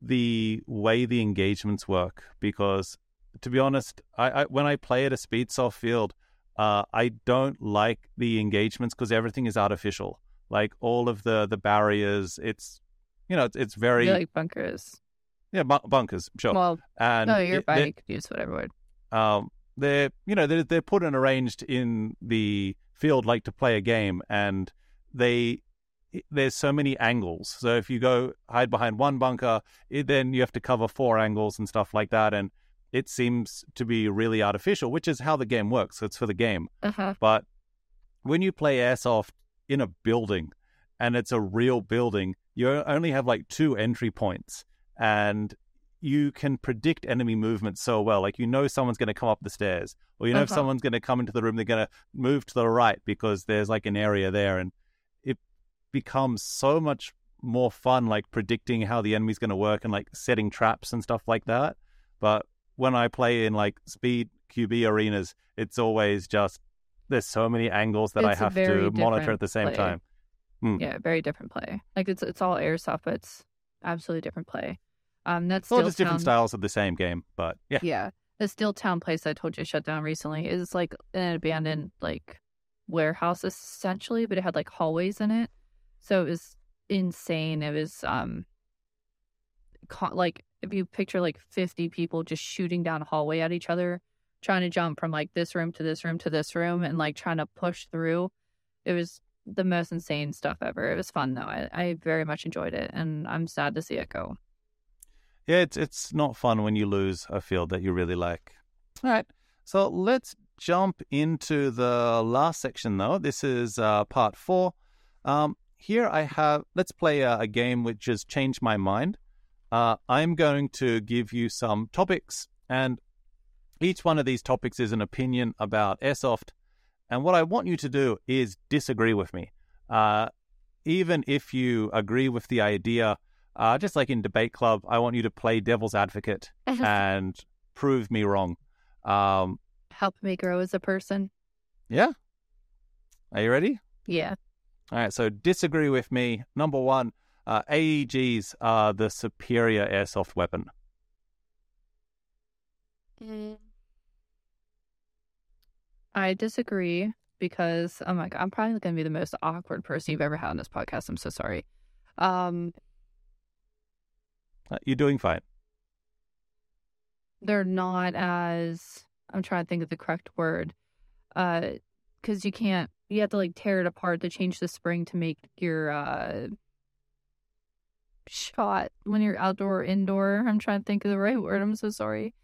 the way the engagements work because, to be honest, I, I when I play at a Speedsoft field, uh, I don't like the engagements because everything is artificial. Like all of the the barriers, it's you know, it's, it's very you like bunkers. Yeah, b- bunkers, sure. Well, and no, you're fine. You could use whatever word. Um, they're, you know, they're, they're put and arranged in the field like to play a game, and they there's so many angles. So if you go hide behind one bunker, it, then you have to cover four angles and stuff like that, and it seems to be really artificial, which is how the game works. It's for the game. Uh-huh. But when you play airsoft in a building, and it's a real building, you only have like two entry points. And you can predict enemy movement so well. Like, you know someone's going to come up the stairs, or you know uh-huh. if someone's going to come into the room, they're going to move to the right because there's like an area there. And it becomes so much more fun, like predicting how the enemy's going to work and like setting traps and stuff like that. But when I play in like speed Q B arenas, it's always just there's so many angles that it's I have to monitor at the same play. time. Mm. Yeah, very different play. Like it's it's all airsoft, but it's absolutely different play. Um, that's still just different styles of the same game, but yeah, yeah. The Steeltown place I told you shut down recently is like an abandoned like warehouse essentially, but it had like hallways in it, so it was insane. It was um, con- like if you picture like fifty people just shooting down a hallway at each other, trying to jump from like this room to this room to this room, and like trying to push through. It was the most insane stuff ever. It was fun though. I, I very much enjoyed it, and I'm sad to see it go. Yeah, it's it's not fun when you lose a field that you really like. All right, so let's jump into the last section, though. This is uh, part four. Um, here I have, let's play a, a game which has changed my mind. Uh, I'm going to give you some topics, and each one of these topics is an opinion about airsoft. And what I want you to do is disagree with me. Uh, even if you agree with the idea, Uh, just like in Debate Club, I want you to play devil's advocate and prove me wrong. Um, Help me grow as a person. Yeah. Are you ready? Yeah. All right. So disagree with me. Number one, uh, A E Gs are the superior airsoft weapon. Mm. I disagree because I'm like, I'm probably going to be the most awkward person you've ever had on this podcast. I'm so sorry. Um... You're doing fine. They're not as, I'm trying to think of the correct word, because uh, you can't, you have to like tear it apart to change the spring to make your uh, shot when you're outdoor or indoor. I'm trying to think of the right word. I'm so sorry.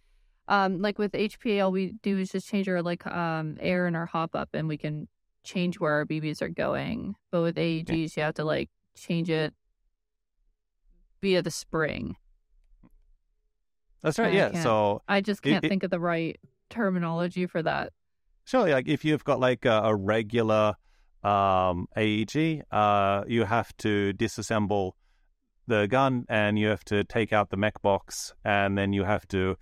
Um, like with H P A, all we do is just change our like um, air and our hop up, and we can change where our B Bs are going. But with A E Gs, yeah. you have to like change it via the spring. That's right. Yeah. So I just can't it, think it, of the right terminology for that. Sure. Like if you've got like a, a regular um, A E G, uh, you have to disassemble the gun, and you have to take out the mech box, and then you have to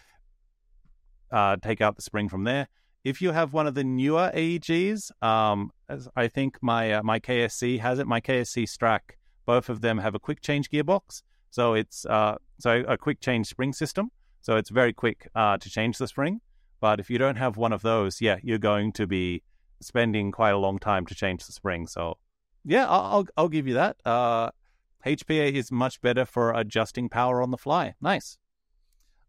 uh, take out the spring from there. If you have one of the newer A E Gs, um, as I think my uh, my K S C has it. My K S C Strack, both of them have a quick change gearbox. So it's uh, so a quick change spring system. So it's very quick uh, to change the spring. But if you don't have one of those, yeah, you're going to be spending quite a long time to change the spring. So yeah, I'll I'll give you that. Uh, H P A is much better for adjusting power on the fly. Nice.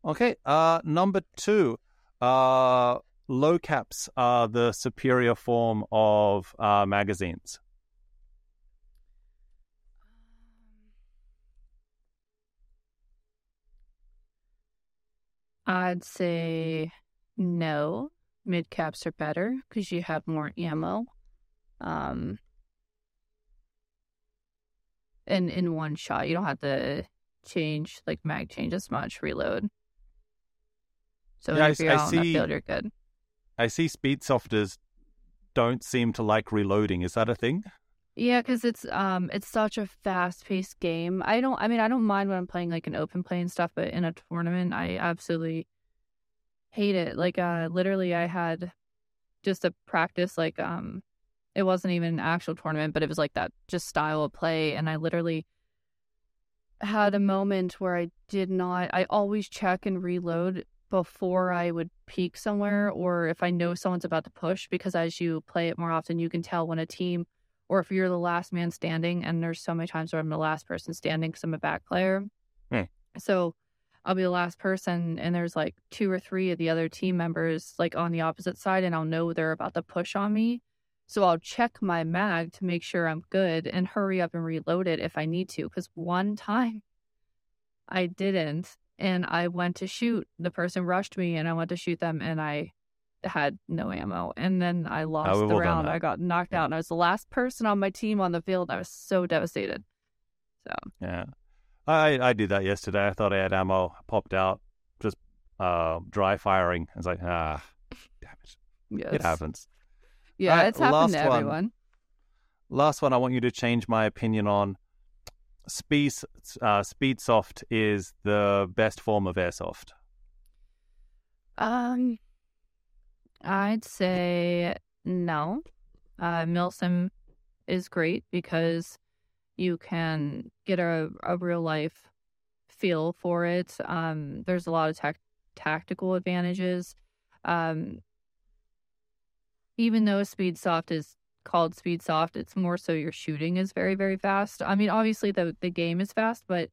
Okay. Uh, number two, uh, low caps are the superior form of uh, magazines. I'd say no. Mid caps are better because you have more ammo, um, and in one shot you don't have to change, like mag change as much, reload. So yeah, if I, you're I out see, on that field, you're good. I see speedsofters don't seem to like reloading. Is that a thing? Yeah, because it's um it's such a fast-paced game. I don't. I mean, I don't mind when I'm playing like an open play and stuff, but in a tournament, I absolutely hate it. Like, uh, literally, I had just a practice. Like, um, it wasn't even an actual tournament, but it was like that just style of play, and I literally had a moment where I did not. I always check and reload before I would peek somewhere, or if I know someone's about to push, because as you play it more often, you can tell when a team, or if you're the last man standing, and there's so many times where I'm the last person standing because I'm a back player. Mm. So I'll be the last person, and there's like two or three of the other team members like on the opposite side, and I'll know they're about to push on me. So I'll check my mag to make sure I'm good and hurry up and reload it if I need to, because one time I didn't. And I went to shoot. The person rushed me, and I went to shoot them, and I had no ammo. And then I lost oh, the round. I got knocked yeah. out, and I was the last person on my team on the field. I was so devastated. So yeah, I I did that yesterday. I thought I had ammo. I popped out, just uh, dry firing. I was like, ah, damn it. Yes. It happens. Yeah, right, it's happened to one. everyone. Last one, I want you to change my opinion on. Speed, uh, Speedsoft is the best form of airsoft. Um, I'd say no. Uh, Milsim is great because you can get a, a real life feel for it. Um, there's a lot of tac- tactical advantages. Um, even though Speedsoft is called Speedsoft, it's more so your shooting is very, very fast. I mean, obviously the the game is fast, but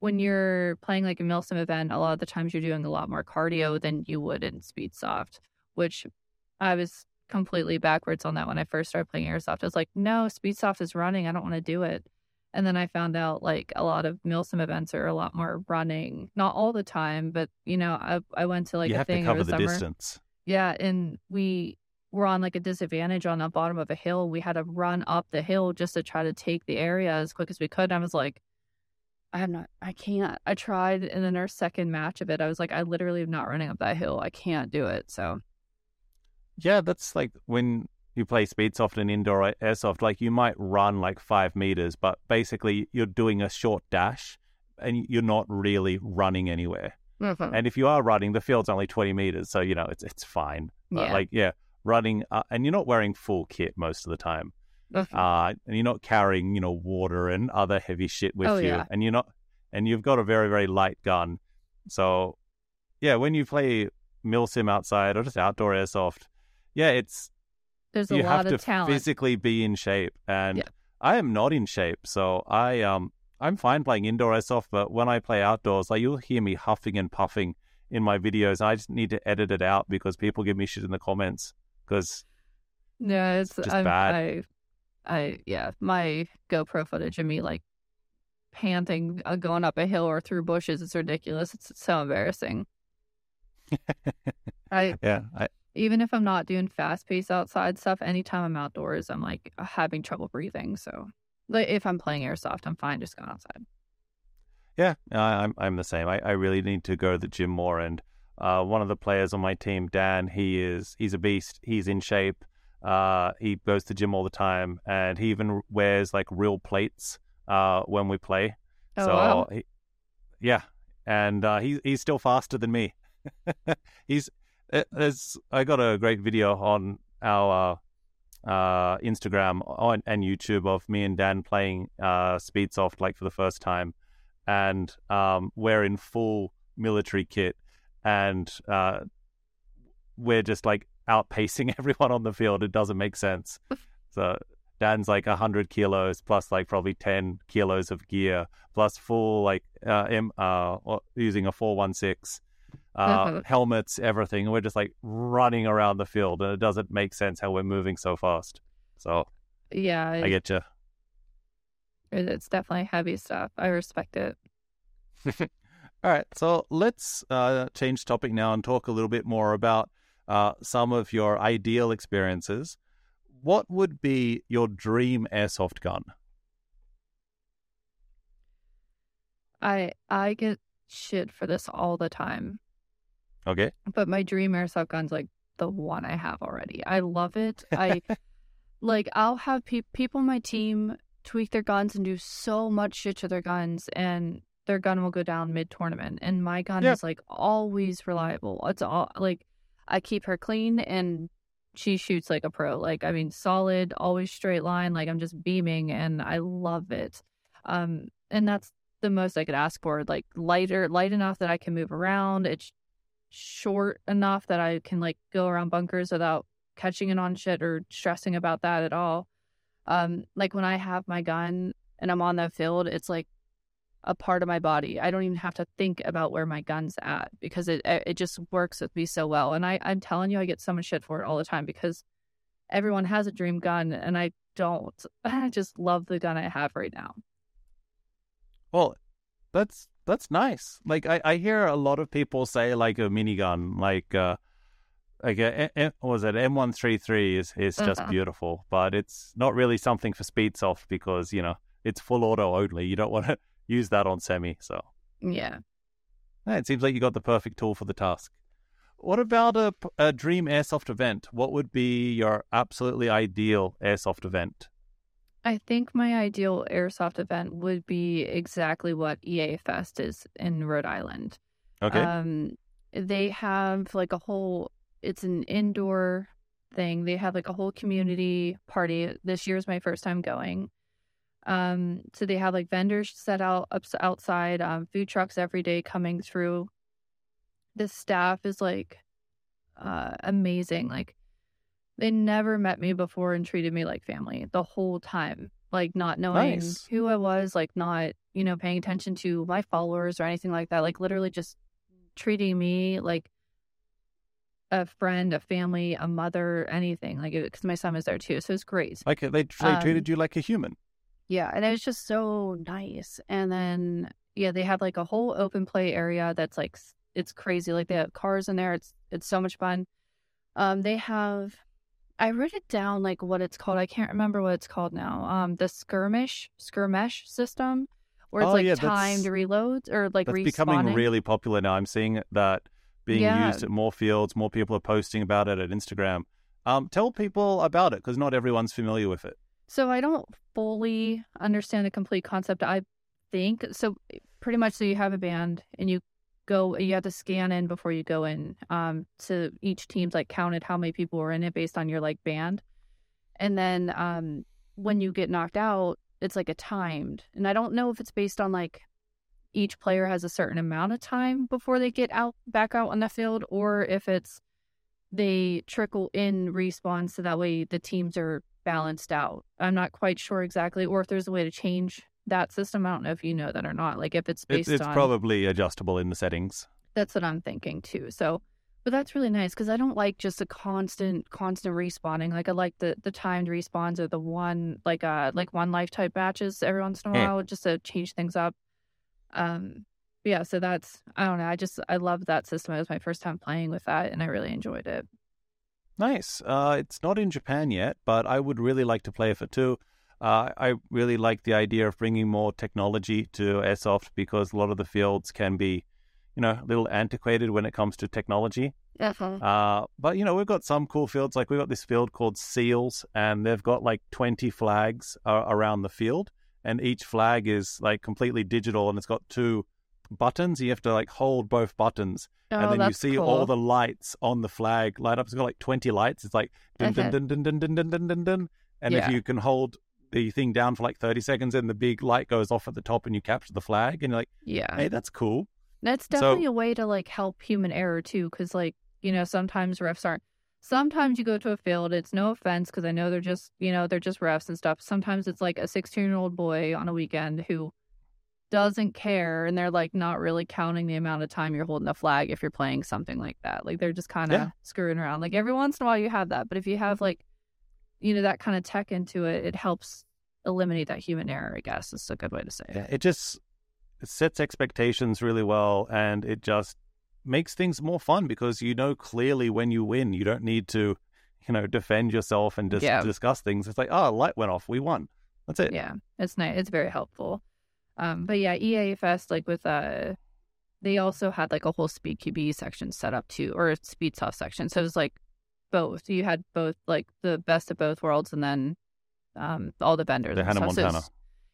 when you're playing like a Milsim event, a lot of the times you're doing a lot more cardio than you would in Speedsoft, which I was completely backwards on that when I first started playing Airsoft. I was like, no, Speedsoft is running. I don't want to do it. And then I found out like a lot of Milsim events are a lot more running. Not all the time, but you know, I I went to like you a have thing to cover the, the distance. Yeah, and we we're on like a disadvantage on the bottom of a hill. We had to run up the hill just to try to take the area as quick as we could. And I was like, I have not, I can't. I tried. And then our second match of it, I was like, I literally am not running up that hill. I can't do it. So. Yeah. That's like when you play Speedsoft and indoor airsoft, like you might run like five meters, but basically you're doing a short dash and you're not really running anywhere. Mm-hmm. And if you are running, the field's only twenty meters. So, you know, it's, it's fine. But yeah. Like, yeah. running uh, and you're not wearing full kit most of the time okay. uh and you're not carrying you know water and other heavy shit with oh, you yeah. and you're not and you've got a very very light gun. So yeah, when you play Milsim outside or just outdoor airsoft, yeah it's there's a you lot have of to talent. Physically be in shape, and yeah. I am not in shape, so I um I'm fine playing indoor airsoft, but when I play outdoors, like you'll hear me huffing and puffing in my videos. I just need to edit it out because people give me shit in the comments. Because no, it's, it's just I, bad. I, I, yeah, my GoPro footage of me like panting, uh, going up a hill or through bushes is ridiculous. It's, it's so embarrassing. I yeah. I, even if I'm not doing fast paced outside stuff, anytime I'm outdoors, I'm like having trouble breathing. So, like if I'm playing airsoft, I'm fine just going outside. Yeah, I'm I'm the same. I, I really need to go to the gym more. And Uh, one of the players on my team, Dan, he is, he's a beast. He's in shape. Uh, he goes to the gym all the time, and he even wears like real plates, uh, when we play. Oh, so, wow. he, yeah. And, uh, he, he's still faster than me. he's, it, there's, I got a great video on our, uh, uh, Instagram on, and YouTube of me and Dan playing, uh, Speedsoft like for the first time. And, um, we're in full military kit. And uh, we're just like outpacing everyone on the field. It doesn't make sense. So Dan's like one hundred kilos plus like probably ten kilos of gear plus full like uh, M, uh, using a four one six, uh, helmets, everything. And we're just like running around the field, and it doesn't make sense how we're moving so fast. So yeah, it, I get you. It's definitely heavy stuff. I respect it. All right, so let's uh, change topic now and talk a little bit more about uh, some of your ideal experiences. What would be your dream airsoft gun? I I get shit for this all the time. Okay. But my dream airsoft gun's like the one I have already. I love it. I like I'll have pe- people on my team tweak their guns and do so much shit to their guns, and their gun will go down mid-tournament, and my gun yep. is like always reliable. It's all like I keep her clean and she shoots like a pro. Like, I mean, solid, always straight line. Like, I'm just beaming and I love it. Um, and that's the most I could ask for. Like, lighter, light enough that I can move around. It's short enough that I can like go around bunkers without catching it on shit or stressing about that at all. Um, like when I have my gun and I'm on the field, it's like a part of my body. I don't even have to think about where my gun's at because it it just works with me so well. And I, I'm telling you, I get so much shit for it all the time because everyone has a dream gun and I don't. I just love the gun I have right now. Well, that's that's nice. Like I, I hear a lot of people say like a minigun, like uh, like a, a, was it M one thirty-three is is just uh-huh. beautiful, but it's not really something for Speedsoft because you know it's full auto only. You don't want to use that on semi, so yeah. yeah. It seems like you got the perfect tool for the task. What about a, a dream airsoft event? What would be your absolutely ideal airsoft event? I think my ideal airsoft event would be exactly what E A Fest is in Rhode Island. Okay. Um, they have like a whole, it's an indoor thing. They have like a whole community party. This year's my first time going. Um, so they have like vendors set out outside, um, food trucks every day coming through. The staff is like, uh, amazing. Like they never met me before and treated me like family the whole time, like not knowing nice. who I was, like not, you know, paying attention to my followers or anything like that. Like literally just treating me like a friend, a family, a mother, anything like it. 'Cause my son was there too. So it's great. Like they, they um, treated you like a human. Yeah, and it was just so nice. And then, yeah, they have like a whole open play area that's like, it's crazy. Like they have cars in there. It's it's so much fun. Um, they have, I wrote it down like what it's called. I can't remember what it's called now. Um, the skirmish, skirmish system where it's oh, like yeah, timed reloads or like that's respawning. It's becoming really popular now. I'm seeing that being yeah. used at more fields. More people are posting about it at Instagram. Um, tell people about it because not everyone's familiar with it. So I don't fully understand the complete concept, I think. So pretty much so you have a band and you go, you have to scan in before you go in. Um, to each team's like counted how many people were in it based on your like band. And then um, when you get knocked out, it's like a timed. And I don't know if it's based on like each player has a certain amount of time before they get out back out on the field or if it's they trickle in respawns so that way the teams are balanced out. I'm not quite sure exactly, or if there's a way to change that system. I don't know if you know that or not. Like if it's based it's, it's on... It's probably adjustable in the settings. That's what I'm thinking too. So, but that's really nice because I don't like just a constant, constant respawning. Like I like the, the timed respawns or the one, like uh, like one life type batches every once in a while, eh. just to change things up. Um, yeah, so that's, I don't know. I just, I love that system. It was my first time playing with that and I really enjoyed it. Nice. Uh, it's not in Japan yet, but I would really like to play with it too. Uh, I really like the idea of bringing more technology to airsoft because a lot of the fields can be, you know, a little antiquated when it comes to technology. Uh-huh. Uh, but, you know, we've got some cool fields. Like we've got this field called Seals and they've got like twenty flags uh, around the field and each flag is like completely digital and it's got two buttons. You have to like hold both buttons oh, and then you see cool. all the lights on the flag light up. It's got like twenty lights. It's like dun dun dun dun dun dun dun dun dun dun. And yeah. if you can hold the thing down for like thirty seconds and the big light goes off at the top and you capture the flag and you're like, yeah, hey, that's cool. That's definitely so, a way to like help human error too, because like, you know, sometimes refs aren't sometimes you go to a field, it's no offense because I know they're just, you know, they're just refs and stuff. Sometimes it's like a sixteen year old boy on a weekend who doesn't care and they're like not really counting the amount of time you're holding a flag if you're playing something like that. Like they're just kind of yeah. screwing around. Like every once in a while you have that, but if you have like, you know, that kind of tech into it, it helps eliminate that human error, I guess is a good way to say it. Yeah, it just it sets expectations really well and it just makes things more fun because you know clearly when you win you don't need to, you know, defend yourself and just dis- yeah. discuss things. It's like, oh, light went off, we won, that's it. Yeah, it's nice. It's very helpful. Um, but yeah, E A Fest, like with, uh, they also had like a whole Speed Q B section set up too, or a Speedsoft section. So it was like both. You had both, like the best of both worlds, and then um, all the vendors. They had a Montana. So was,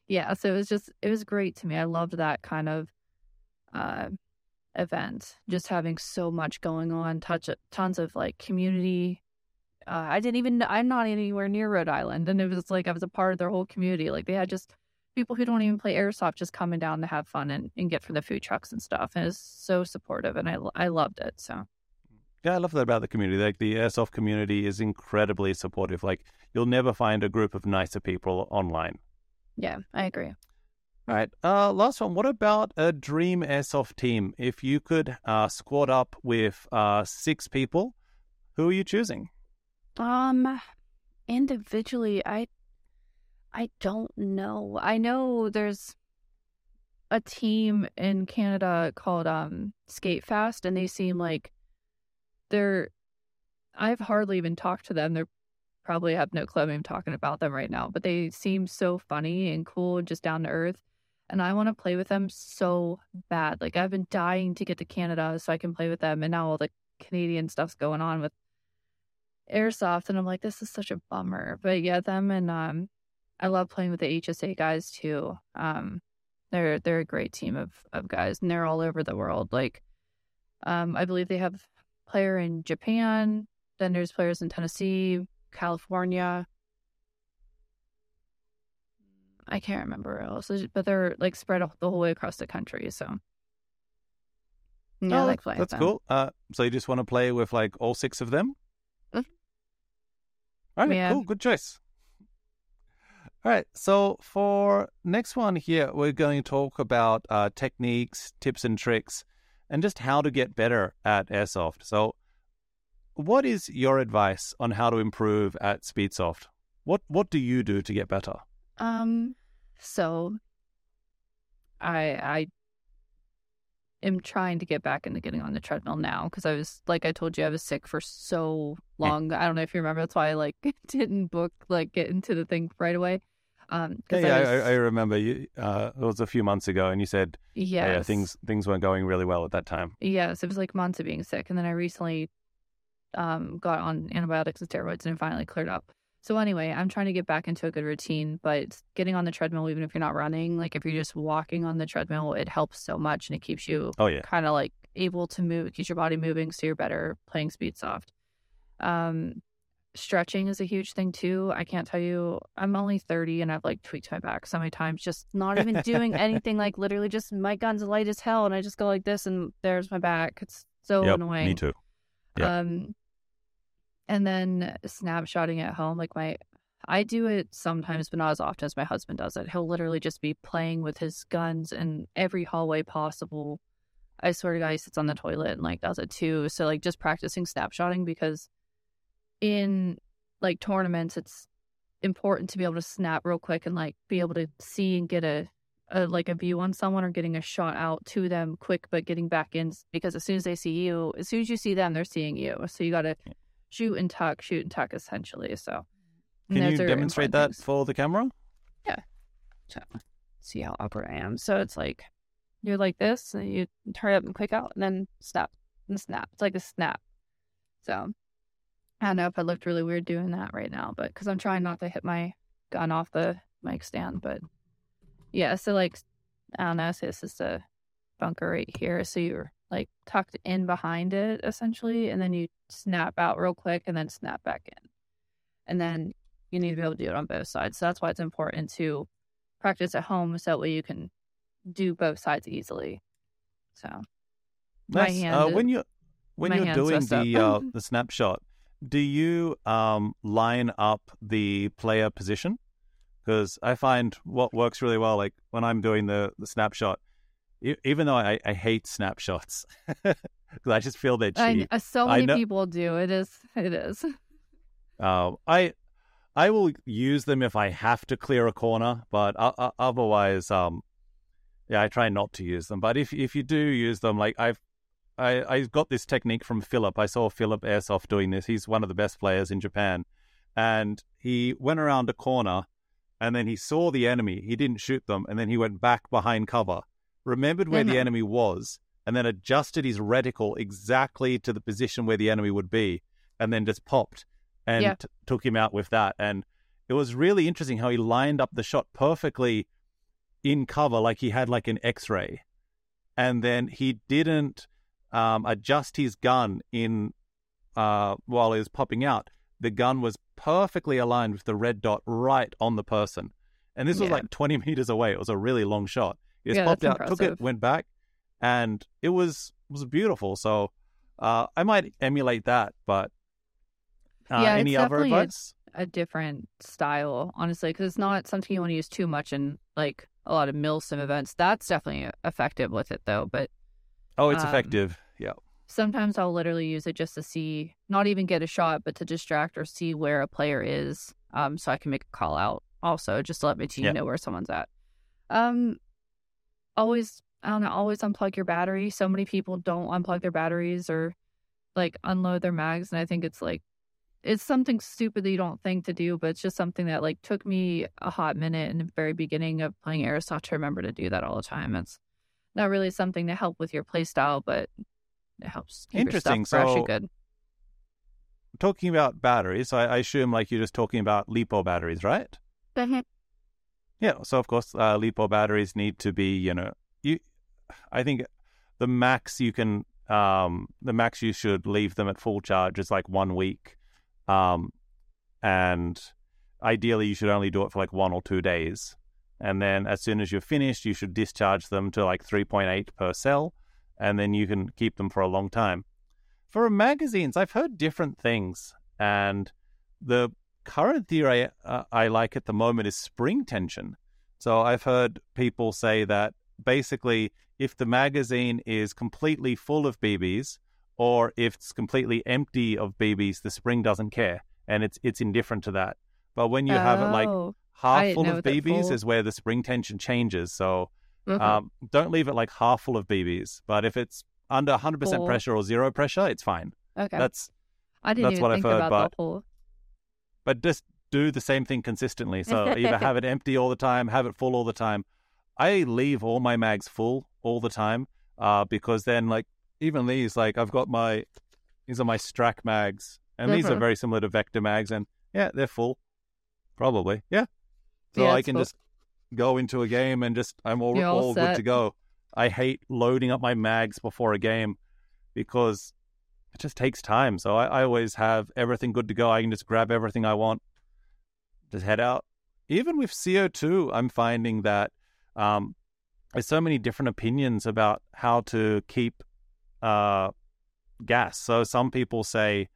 yeah. So it was just, it was great to me. I loved that kind of uh, event, just having so much going on, touch tons of like community. Uh, I didn't even, I'm not anywhere near Rhode Island. And it was like, I was a part of their whole community. Like they had just people who don't even play airsoft just coming down to have fun and, and get from the food trucks and stuff. And it was so supportive, and I, I loved it. So. Yeah, I love that about the community. Like the airsoft community is incredibly supportive. Like you'll never find a group of nicer people online. Yeah, I agree. All right. Uh, last one. What about a dream airsoft team? If you could uh, squad up with uh, six people, who are you choosing? Um, individually, I, I don't know. I know there's a team in Canada called, um, Skate Fast, and they seem like they're, I've hardly even talked to them. They're probably have no clue I'm talking about them right now, but they seem so funny and cool, just down to earth. And I want to play with them so bad. Like I've been dying to get to Canada so I can play with them. And now all the Canadian stuff's going on with airsoft, and I'm like, this is such a bummer. But yeah, them, and um I love playing with the H S A guys too. um they're they're a great team of of guys, and they're all over the world. Like um I believe they have a player in Japan, then there's players in Tennessee, California. I can't remember else, but they're like spread the whole way across the country. So yeah, oh, I like playing that's with them. Cool. uh so you just want to play with like all six of them? All right, yeah. Cool. Good choice. All right. So for next one here, we're going to talk about uh, techniques, tips and tricks, and just how to get better at airsoft. So what is your advice on how to improve at Speedsoft? What What do you do to get better? Um. So I I am trying to get back into getting on the treadmill now, because I was, like I told you, I was sick for so long. I don't know if you remember. That's why I like didn't book like get into the thing right away. Um, yeah, yeah I, was... I, I remember you. Uh, it was a few months ago, and you said, yes. "Yeah, things things weren't going really well at that time." Yes, it was like months of being sick, and then I recently um, got on antibiotics and steroids, and it finally cleared up. So anyway, I'm trying to get back into a good routine, but getting on the treadmill, even if you're not running, like if you're just walking on the treadmill, it helps so much, and it keeps you oh, yeah. kind of like able to move. It keeps your body moving, so you're better playing Speedsoft. Um, stretching is a huge thing too. I can't tell you, I'm only thirty and I've like tweaked my back so many times, just not even doing anything, like literally just my gun's light as hell and I just go like this and there's my back. It's so yep, annoying. Me too. Yep. Um, and then snapshotting at home, like my, I do it sometimes, but not as often as my husband does it. He'll literally just be playing with his guns in every hallway possible. I swear to God, he sits on the toilet and like does it too. So like just practicing snapshotting, because in like tournaments, it's important to be able to snap real quick and like be able to see and get a, a like a view on someone, or getting a shot out to them quick, but getting back in, because as soon as they see you, as soon as you see them, they're seeing you. So you got to shoot and tuck, shoot and tuck essentially. So can you demonstrate that things. For the camera? Yeah. So see how upper I am. So it's like you're like this and you turn up and click out and then snap and snap. It's like a snap. So I don't know if I looked really weird doing that right now, but because I'm trying not to hit my gun off the mic stand. But yeah, so like, I don't know, so this is the bunker right here. So you're like tucked in behind it essentially, and then you snap out real quick and then snap back in. And then you need to be able to do it on both sides. So that's why it's important to practice at home, so that way you can do both sides easily. So nice. My hand uh, when you when you're doing the uh, the snapshot, do you um, line up the player position? Because I find what works really well, like when I'm doing the, the snapshot, e- even though I, I hate snapshots, because I just feel they're cheap. I, so many I know, people do. It is. It is. Uh, I I will use them if I have to clear a corner, but uh, uh, otherwise, um, yeah, I try not to use them. But if if you do use them, like I've. I, I got this technique from Philip. I saw Philip Airsoft doing this. He's one of the best players in Japan. And he went around a corner and then he saw the enemy. He didn't shoot them, and then he went back behind cover, remembered where mm-hmm. the enemy was, and then adjusted his reticle exactly to the position where the enemy would be, and then just popped and yeah. t- took him out with that. And it was really interesting how he lined up the shot perfectly in cover, like he had like an X-ray. And then he didn't um, adjust his gun in uh, while he was popping out. The gun was perfectly aligned with the red dot right on the person. And this yeah. was like twenty meters away. It was a really long shot. He just yeah, popped out, impressive. Took it, went back, and it was was beautiful. So uh, I might emulate that, but uh, yeah, any other advice? A, a different style, honestly, because it's not something you want to use too much in like a lot of milsim events. That's definitely effective with it, though. But oh, it's um, effective. Yeah. Sometimes I'll literally use it just to see, not even get a shot, but to distract or see where a player is, um, so I can make a call out. Also, just to let my team yeah. know where someone's at. Um, always, I don't know, always unplug your battery. So many people don't unplug their batteries or like unload their mags, and I think it's like it's something stupid that you don't think to do, but it's just something that like took me a hot minute in the very beginning of playing Airsoft to remember to do that all the time. It's not really something to help with your play style, but it helps keep Interesting. Your stuff fresh and good. Talking about batteries, I, I assume like you're just talking about LiPo batteries, right? Mm-hmm. Yeah. So of course, uh, LiPo batteries need to be, you know, you. I think the max you can, um, the max you should leave them at full charge is like one week, um, and ideally you should only do it for like one or two days, and then as soon as you're finished, you should discharge them to like three point eight per cell. And then you can keep them for a long time. For magazines, I've heard different things. And the current theory uh, I like at the moment is spring tension. So I've heard people say that basically if the magazine is completely full of B Bs or if it's completely empty of B Bs, the spring doesn't care. And it's it's indifferent to that. But when you oh, have it like half full of B Bs full. Is where the spring tension changes. So... Mm-hmm. Um, don't leave it like half full of B Bs, but if it's under one hundred percent full. Pressure or zero pressure, it's fine. Okay. That's I didn't that's even what think I've heard, about but, the but just do the same thing consistently. So either have it empty all the time, have it full all the time. I leave all my mags full all the time uh, because then like even these, like I've got my, these are my Strack mags and mm-hmm. these are very similar to Vector mags and yeah, they're full probably. Yeah. So yeah, I can full. Just. Go into a game and just I'm all, all, all good to go. I hate loading up my mags before a game because it just takes time. So I, I always have everything good to go. I can just grab everything I want, just head out. Even with C O two, I'm finding that um, there's so many different opinions about how to keep uh, gas. So some people say,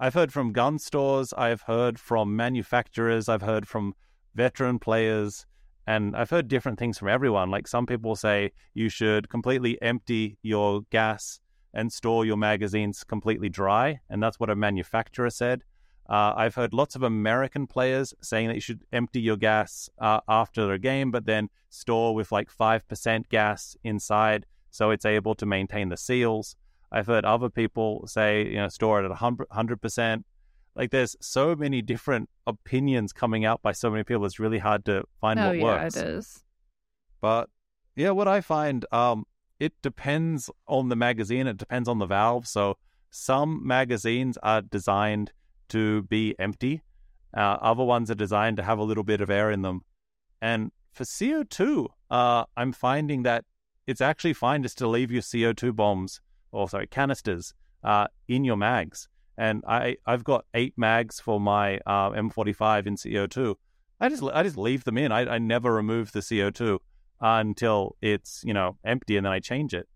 I've heard from gun stores, I've heard from manufacturers, I've heard from veteran players. And I've heard different things from everyone. Like some people say you should completely empty your gas and store your magazines completely dry. And that's what a manufacturer said. Uh, I've heard lots of American players saying that you should empty your gas uh, after their game, but then store with like five percent gas inside so it's able to maintain the seals. I've heard other people say, you know, store it at one hundred percent. Like there's so many different opinions coming out by so many people. It's really hard to find oh, what yeah, works. It is. But yeah, what I find, um, it depends on the magazine. It depends on the valve. So some magazines are designed to be empty. Uh, other ones are designed to have a little bit of air in them. And for C O two, uh, I'm finding that it's actually fine just to leave your C O two bombs or sorry, canisters uh, in your mags. And I, I've got eight mags for my uh, M forty-five in C O two. I just I just leave them in. I, I never remove the C O two uh, until it's, you know, empty and then I change it.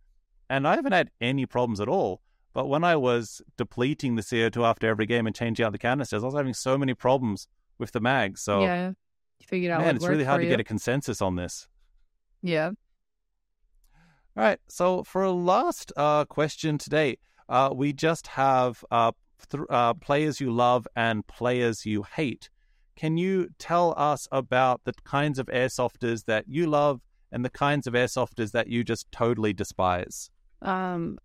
And I haven't had any problems at all. But when I was depleting the C O two after every game and changing out the canisters, I was having so many problems with the mags. So, yeah, you figured out man, it's really hard to get a consensus on this. Yeah. All right. So for a last uh, question today, uh, we just have... Uh, Th- uh, players you love and players you hate. Can you tell us about the kinds of airsofters that you love and the kinds of airsofters that you just totally despise? Um,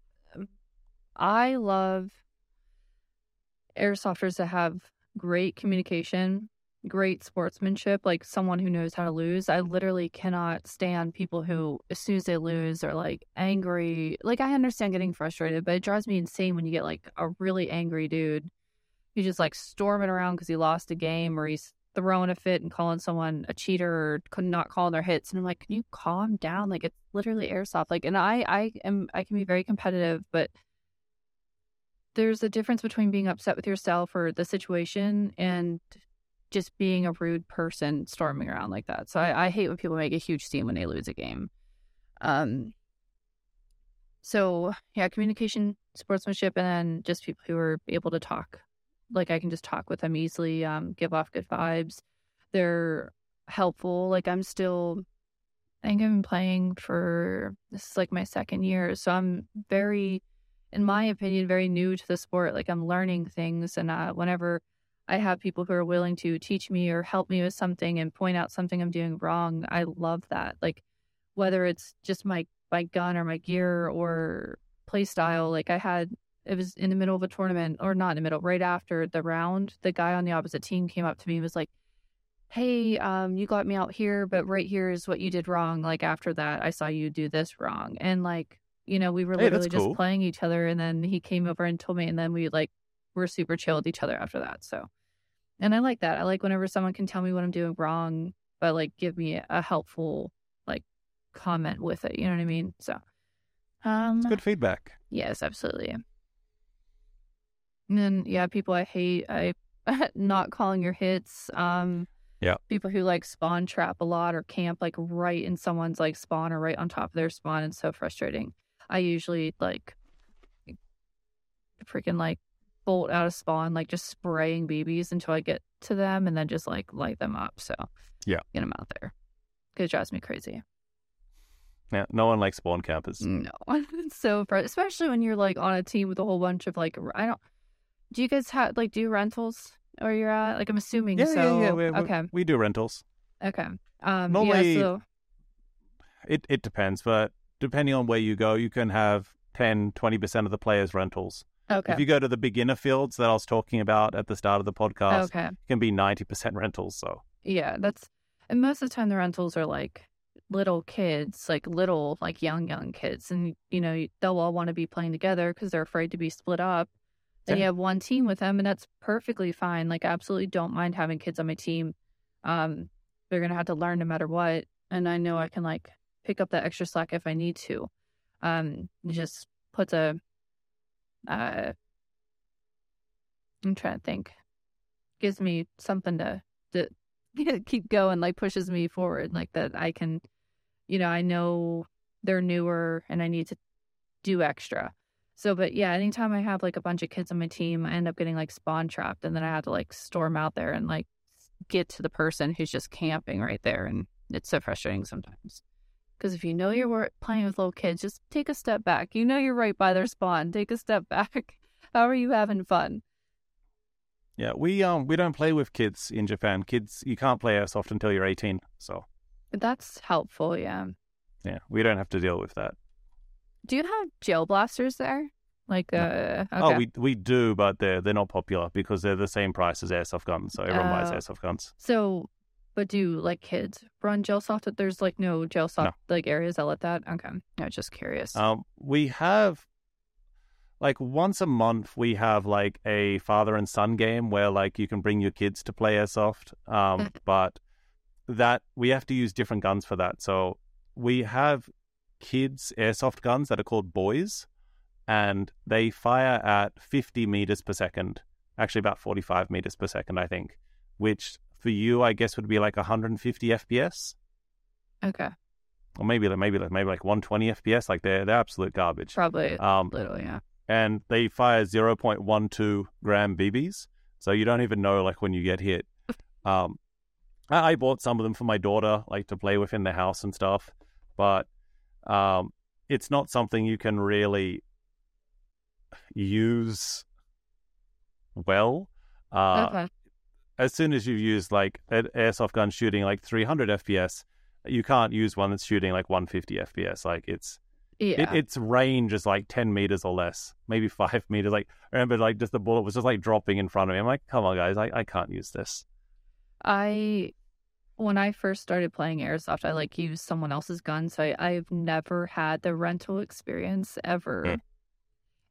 I love airsofters that have great communication great sportsmanship, like someone who knows how to lose. I literally cannot stand people who, as soon as they lose, are like angry. Like, I understand getting frustrated, but it drives me insane when you get like a really angry dude who's just like storming around because he lost a game, or he's throwing a fit and calling someone a cheater or could not call their hits. And I'm like, can you calm down? Like, it's literally airsoft. Like, and I, I am, I can be very competitive, but there's a difference between being upset with yourself or the situation and just being a rude person storming around like that. So I, I hate when people make a huge scene when they lose a game. Um. So yeah, communication, sportsmanship, and then just people who are able to talk. Like, I can just talk with them easily, um, give off good vibes. They're helpful. Like, I'm still, I think I've been playing for, this is like my second year. So I'm very, in my opinion, very new to the sport. Like, I'm learning things. And uh, whenever I have people who are willing to teach me or help me with something and point out something I'm doing wrong, I love that. Like, whether it's just my, my gun or my gear or play style, like I had, it was in the middle of a tournament, or not in the middle, right after the round, the guy on the opposite team came up to me and was like, hey, um, you got me out here, but right here is what you did wrong. Like, after that, I saw you do this wrong. And like, you know, we were hey, literally just cool. playing each other. And then he came over and told me, and then we like, were super chill with each other after that. So, and I like that. I like whenever someone can tell me what I'm doing wrong, but like give me a helpful like comment with it. You know what I mean? So, um, it's good feedback. Yes, absolutely. And then, yeah, people I hate, I not calling your hits. Um, yeah. People who like spawn trap a lot or camp like right in someone's like spawn or right on top of their spawn. It's so frustrating. I usually like freaking like bolt out of spawn, like just spraying B Bs until I get to them and then just like light them up. So yeah, get them out there. It drives me crazy. Yeah, no one likes spawn campers. No, it's so frustrating, especially when you're like on a team with a whole bunch of like, I don't. Do you guys have, like, do rentals where you're at? Like, I'm assuming yeah, so. Yeah, yeah, we, okay. we, we do rentals. Okay. Um, Normally, yeah, so... it, it depends, but depending on where you go, you can have ten, twenty percent of the players' rentals. Okay. If you go to the beginner fields that I was talking about at the start of the podcast, okay. it can be ninety percent rentals, so. Yeah, that's, and most of the time the rentals are, like, little kids, like, little, like, young, young kids. And, you know, they'll all want to be playing together because they're afraid to be split up. And you have one team with them, and that's perfectly fine. Like, I absolutely don't mind having kids on my team. Um, they're going to have to learn no matter what. And I know I can, like, pick up that extra slack if I need to. Um, it just puts a... Uh, I'm trying to think. Gives me something to, to keep going, like, pushes me forward. Like, that I can... You know, I know they're newer, and I need to do extra. So, but yeah, anytime I have like a bunch of kids on my team, I end up getting like spawn trapped, and then I have to like storm out there and like get to the person who's just camping right there. And it's so frustrating sometimes. Because if you know you're playing with little kids, just take a step back. You know you're right by their spawn. Take a step back. How are you having fun? Yeah, we um we don't play with kids in Japan. Kids, you can't play airsoft until you're eighteen. So that's helpful, yeah. Yeah, we don't have to deal with that. Do you have gel blasters there? Like, uh, okay. Oh, we we do, but they're, they're not popular because they're the same price as airsoft guns, so everyone uh, buys airsoft guns. So, but do, like, kids run gelsoft? There's, like, no gelsoft, no. like, areas that let that? Okay. I was just curious. Um, we have, like, once a month we have, like, a father and son game where, like, you can bring your kids to play airsoft, um, but that, we have to use different guns for that. So, we have... kids airsoft guns that are called boys, and they fire at fifty meters per second, actually about forty-five meters per second, I think, which for you I guess would be like one hundred fifty F P S. Okay. Or maybe maybe like maybe like one hundred twenty F P S. Like they're they're absolute garbage, probably. Um little, yeah. And they fire zero point one two gram B Bs, so you don't even know like when you get hit. um I, I bought some of them for my daughter, like to play with in the house and stuff, but Um, it's not something you can really use well. Uh, okay. As soon as you use like an airsoft gun shooting like three hundred F P S, you can't use one that's shooting like one hundred fifty F P S. Like it's, yeah. it, its range is like ten meters or less, maybe five meters. Like I remember, like just the bullet was just like dropping in front of me. I'm like, come on, guys, I, I can't use this. I, when I first started playing Airsoft, I like used someone else's gun. So I, I've never had the rental experience ever. Mm.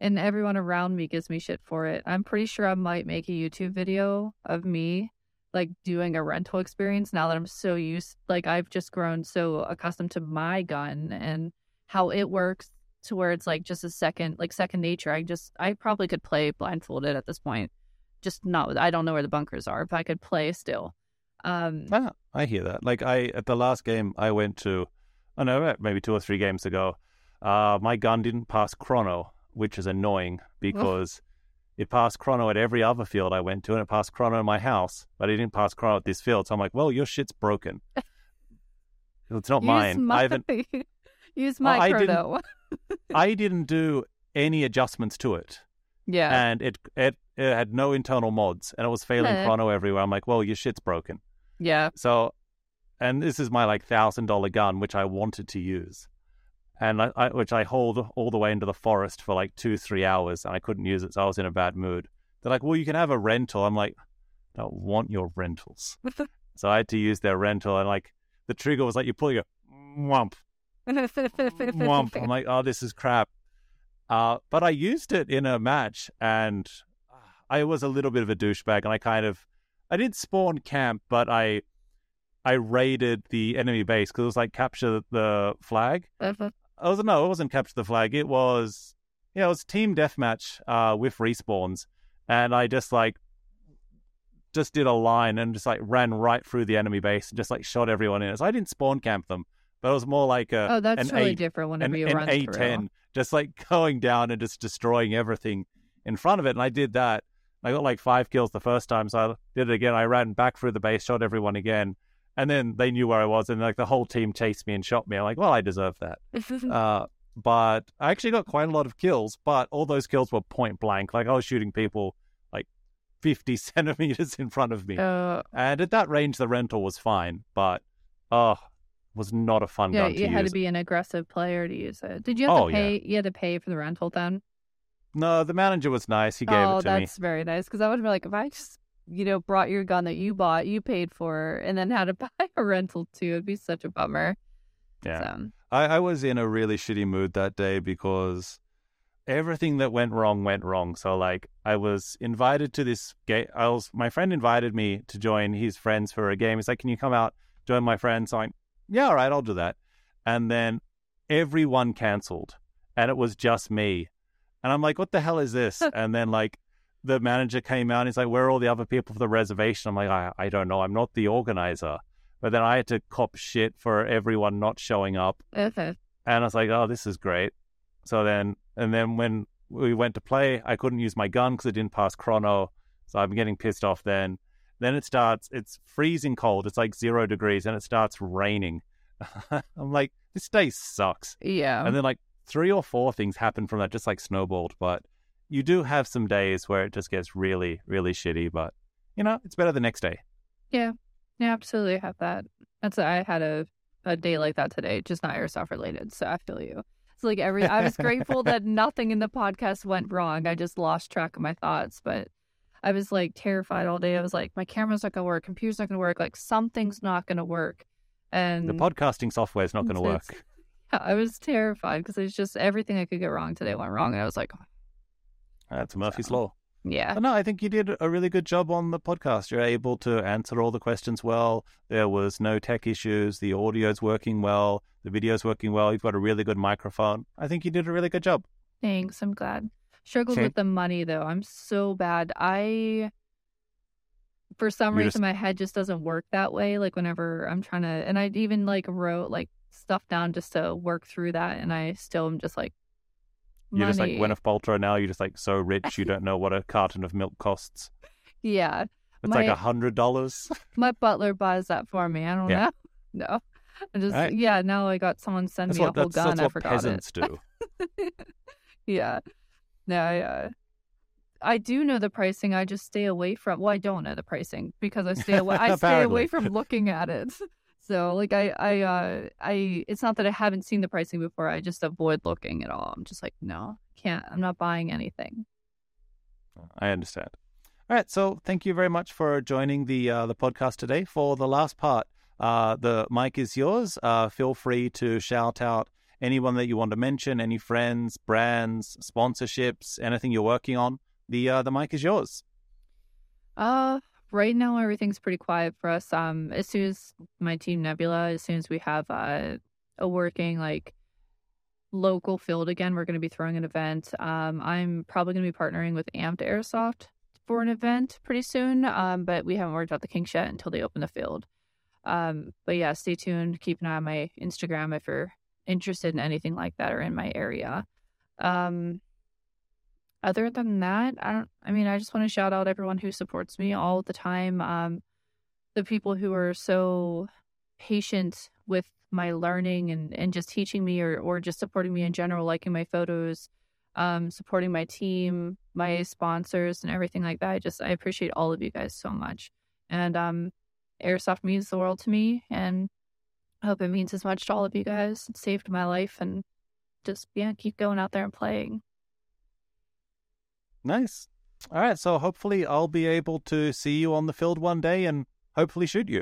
And everyone around me gives me shit for it. I'm pretty sure I might make a YouTube video of me like doing a rental experience now that I'm so used, like I've just grown so accustomed to my gun and how it works to where it's like just a second, like second nature. I just, I probably could play blindfolded at this point. Just not, I don't know where the bunkers are, but I could play still. Um, ah, I hear that. Like I, at the last game I went to, I don't know, maybe two or three games ago, uh, my gun didn't pass chrono, which is annoying because it passed chrono at every other field I went to and it passed chrono in my house, but it didn't pass chrono at this field. So I'm like, well, your shit's broken. It's not Use mine. My, I haven't... Use my well, chrono. I didn't, I didn't do any adjustments to it. Yeah. And it, it it had no internal mods and it was failing hey. chrono everywhere. I'm like, well, your shit's broken. Yeah. So, and this is my like one thousand dollars gun, which I wanted to use. And I, I, which I hauled all the way into the forest for like two, three hours, and I couldn't use it, so I was in a bad mood. They're like, well, you can have a rental. I'm like, I don't want your rentals. So I had to use their rental, and like the trigger was like, you pull, you go, womp, womp. I'm like, oh, this is crap. Uh, but I used it in a match, and I was a little bit of a douchebag, and I kind of, I did spawn camp, but I, I raided the enemy base, because it was like capture the flag. I was no, it wasn't capture the flag. It was, yeah, it was team deathmatch uh, with respawns, and I just like just did a line and just like ran right through the enemy base and just like shot everyone in it. So I didn't spawn camp them, but it was more like a oh, that's really different whenever you run through. A ten, just like going down and just destroying everything in front of it. And I did that. I got like five kills the first time, so I did it again. I ran back through the base, shot everyone again. And then they knew where I was, and like the whole team chased me and shot me. I'm like, well, I deserve that. uh, but I actually got quite a lot of kills, but all those kills were point blank. Like I was shooting people like fifty centimeters in front of me. Uh, and at that range, the rental was fine, but uh, was not a fun yeah, gun to use. Yeah, you had to be an aggressive player to use it. Did you have oh, to pay? Yeah. You had to pay for the rental then? No, the manager was nice. He gave oh, it to me. Oh, that's very nice, because I would be like, if I just... you know, brought your gun that you bought, you paid for, and then had to buy a rental too. It'd be such a bummer. Yeah. So. I, I was in a really shitty mood that day because everything that went wrong went wrong. So like I was invited to this game. I was, my friend invited me to join his friends for a game. He's like, can you come out, join my friends? So I'm like, yeah, all right, I'll do that. And then everyone canceled and it was just me. And I'm like, what the hell is this? And then like, the manager came out and he's like, where are all the other people for the reservation? I'm like, I, I don't know. I'm not the organizer. But then I had to cop shit for everyone not showing up. Okay. And I was like, oh, this is great. So then, and then when we went to play, I couldn't use my gun because it didn't pass chrono. So I'm getting pissed off then. Then it starts, it's freezing cold. It's like zero degrees and it starts raining. I'm like, this day sucks. Yeah. And then like three or four things happened from that, just like snowballed. But you do have some days where it just gets really, really shitty, but, you know, it's better the next day. Yeah. Yeah, absolutely have that. That's I had a, a day like that today, just not Airsoft related, so I feel you. It's like every, I was grateful that nothing in the podcast went wrong. I just lost track of my thoughts, but I was, like, terrified all day. I was like, my camera's not going to work, computer's not going to work, like, something's not going to work. And the podcasting software's not going to work. Yeah, I was terrified because it's just everything I could get wrong today went wrong, and I was like, that's Murphy's so, Law. Yeah. But no, I think you did a really good job on the podcast. You're able to answer all the questions well. There was no tech issues. The audio's working well. The video's working well. You've got a really good microphone. I think you did a really good job. Thanks. I'm glad. Struggled okay. with the money, though. I'm so bad. I, for some You're reason, just... my head just doesn't work that way. Like whenever I'm trying to, and I even like wrote like stuff down just to work through that. And I still am just like, You're money. Just like Gwyneth Paltrow now. You're just like so rich you don't know what a carton of milk costs. Yeah. It's my, like one hundred dollars. My butler buys that for me. I don't yeah. know. No. I just, right. yeah, now I got someone send that's me what, a whole that's, gun. That's I what forgot peasants it. do. yeah. No, I, uh, I do know the pricing. I just stay away from, well, I don't know the pricing because I stay away, I stay away from looking at it. So, like, I, I, uh, I, it's not that I haven't seen the pricing before. I just avoid looking at all. I'm just like, no, can't. I'm not buying anything. I understand. All right, so thank you very much for joining the uh, the podcast today. For the last part, uh, the mic is yours. Uh, feel free to shout out anyone that you want to mention, any friends, brands, sponsorships, anything you're working on. The uh, the mic is yours. Uh, right now, everything's pretty quiet for us. Um, as soon as my team Nebula, as soon as we have uh, a working like local field again, we're going to be throwing an event. Um, I'm probably going to be partnering with Amped Airsoft for an event pretty soon, um, but we haven't worked out the kinks yet until they open the field. Um, but yeah, stay tuned. Keep an eye on my Instagram if you're interested in anything like that or in my area. Um, other than that, I don't, I mean, I just want to shout out everyone who supports me all the time. Um, the people who are so patient with my learning and, and just teaching me or, or just supporting me in general, liking my photos, um, supporting my team, my sponsors and everything like that. I just, I appreciate all of you guys so much. And, um, Airsoft means the world to me, and I hope it means as much to all of you guys. It saved my life, and just, yeah, keep going out there and playing. Nice. All right, so hopefully I'll be able to see you on the field one day and hopefully shoot you.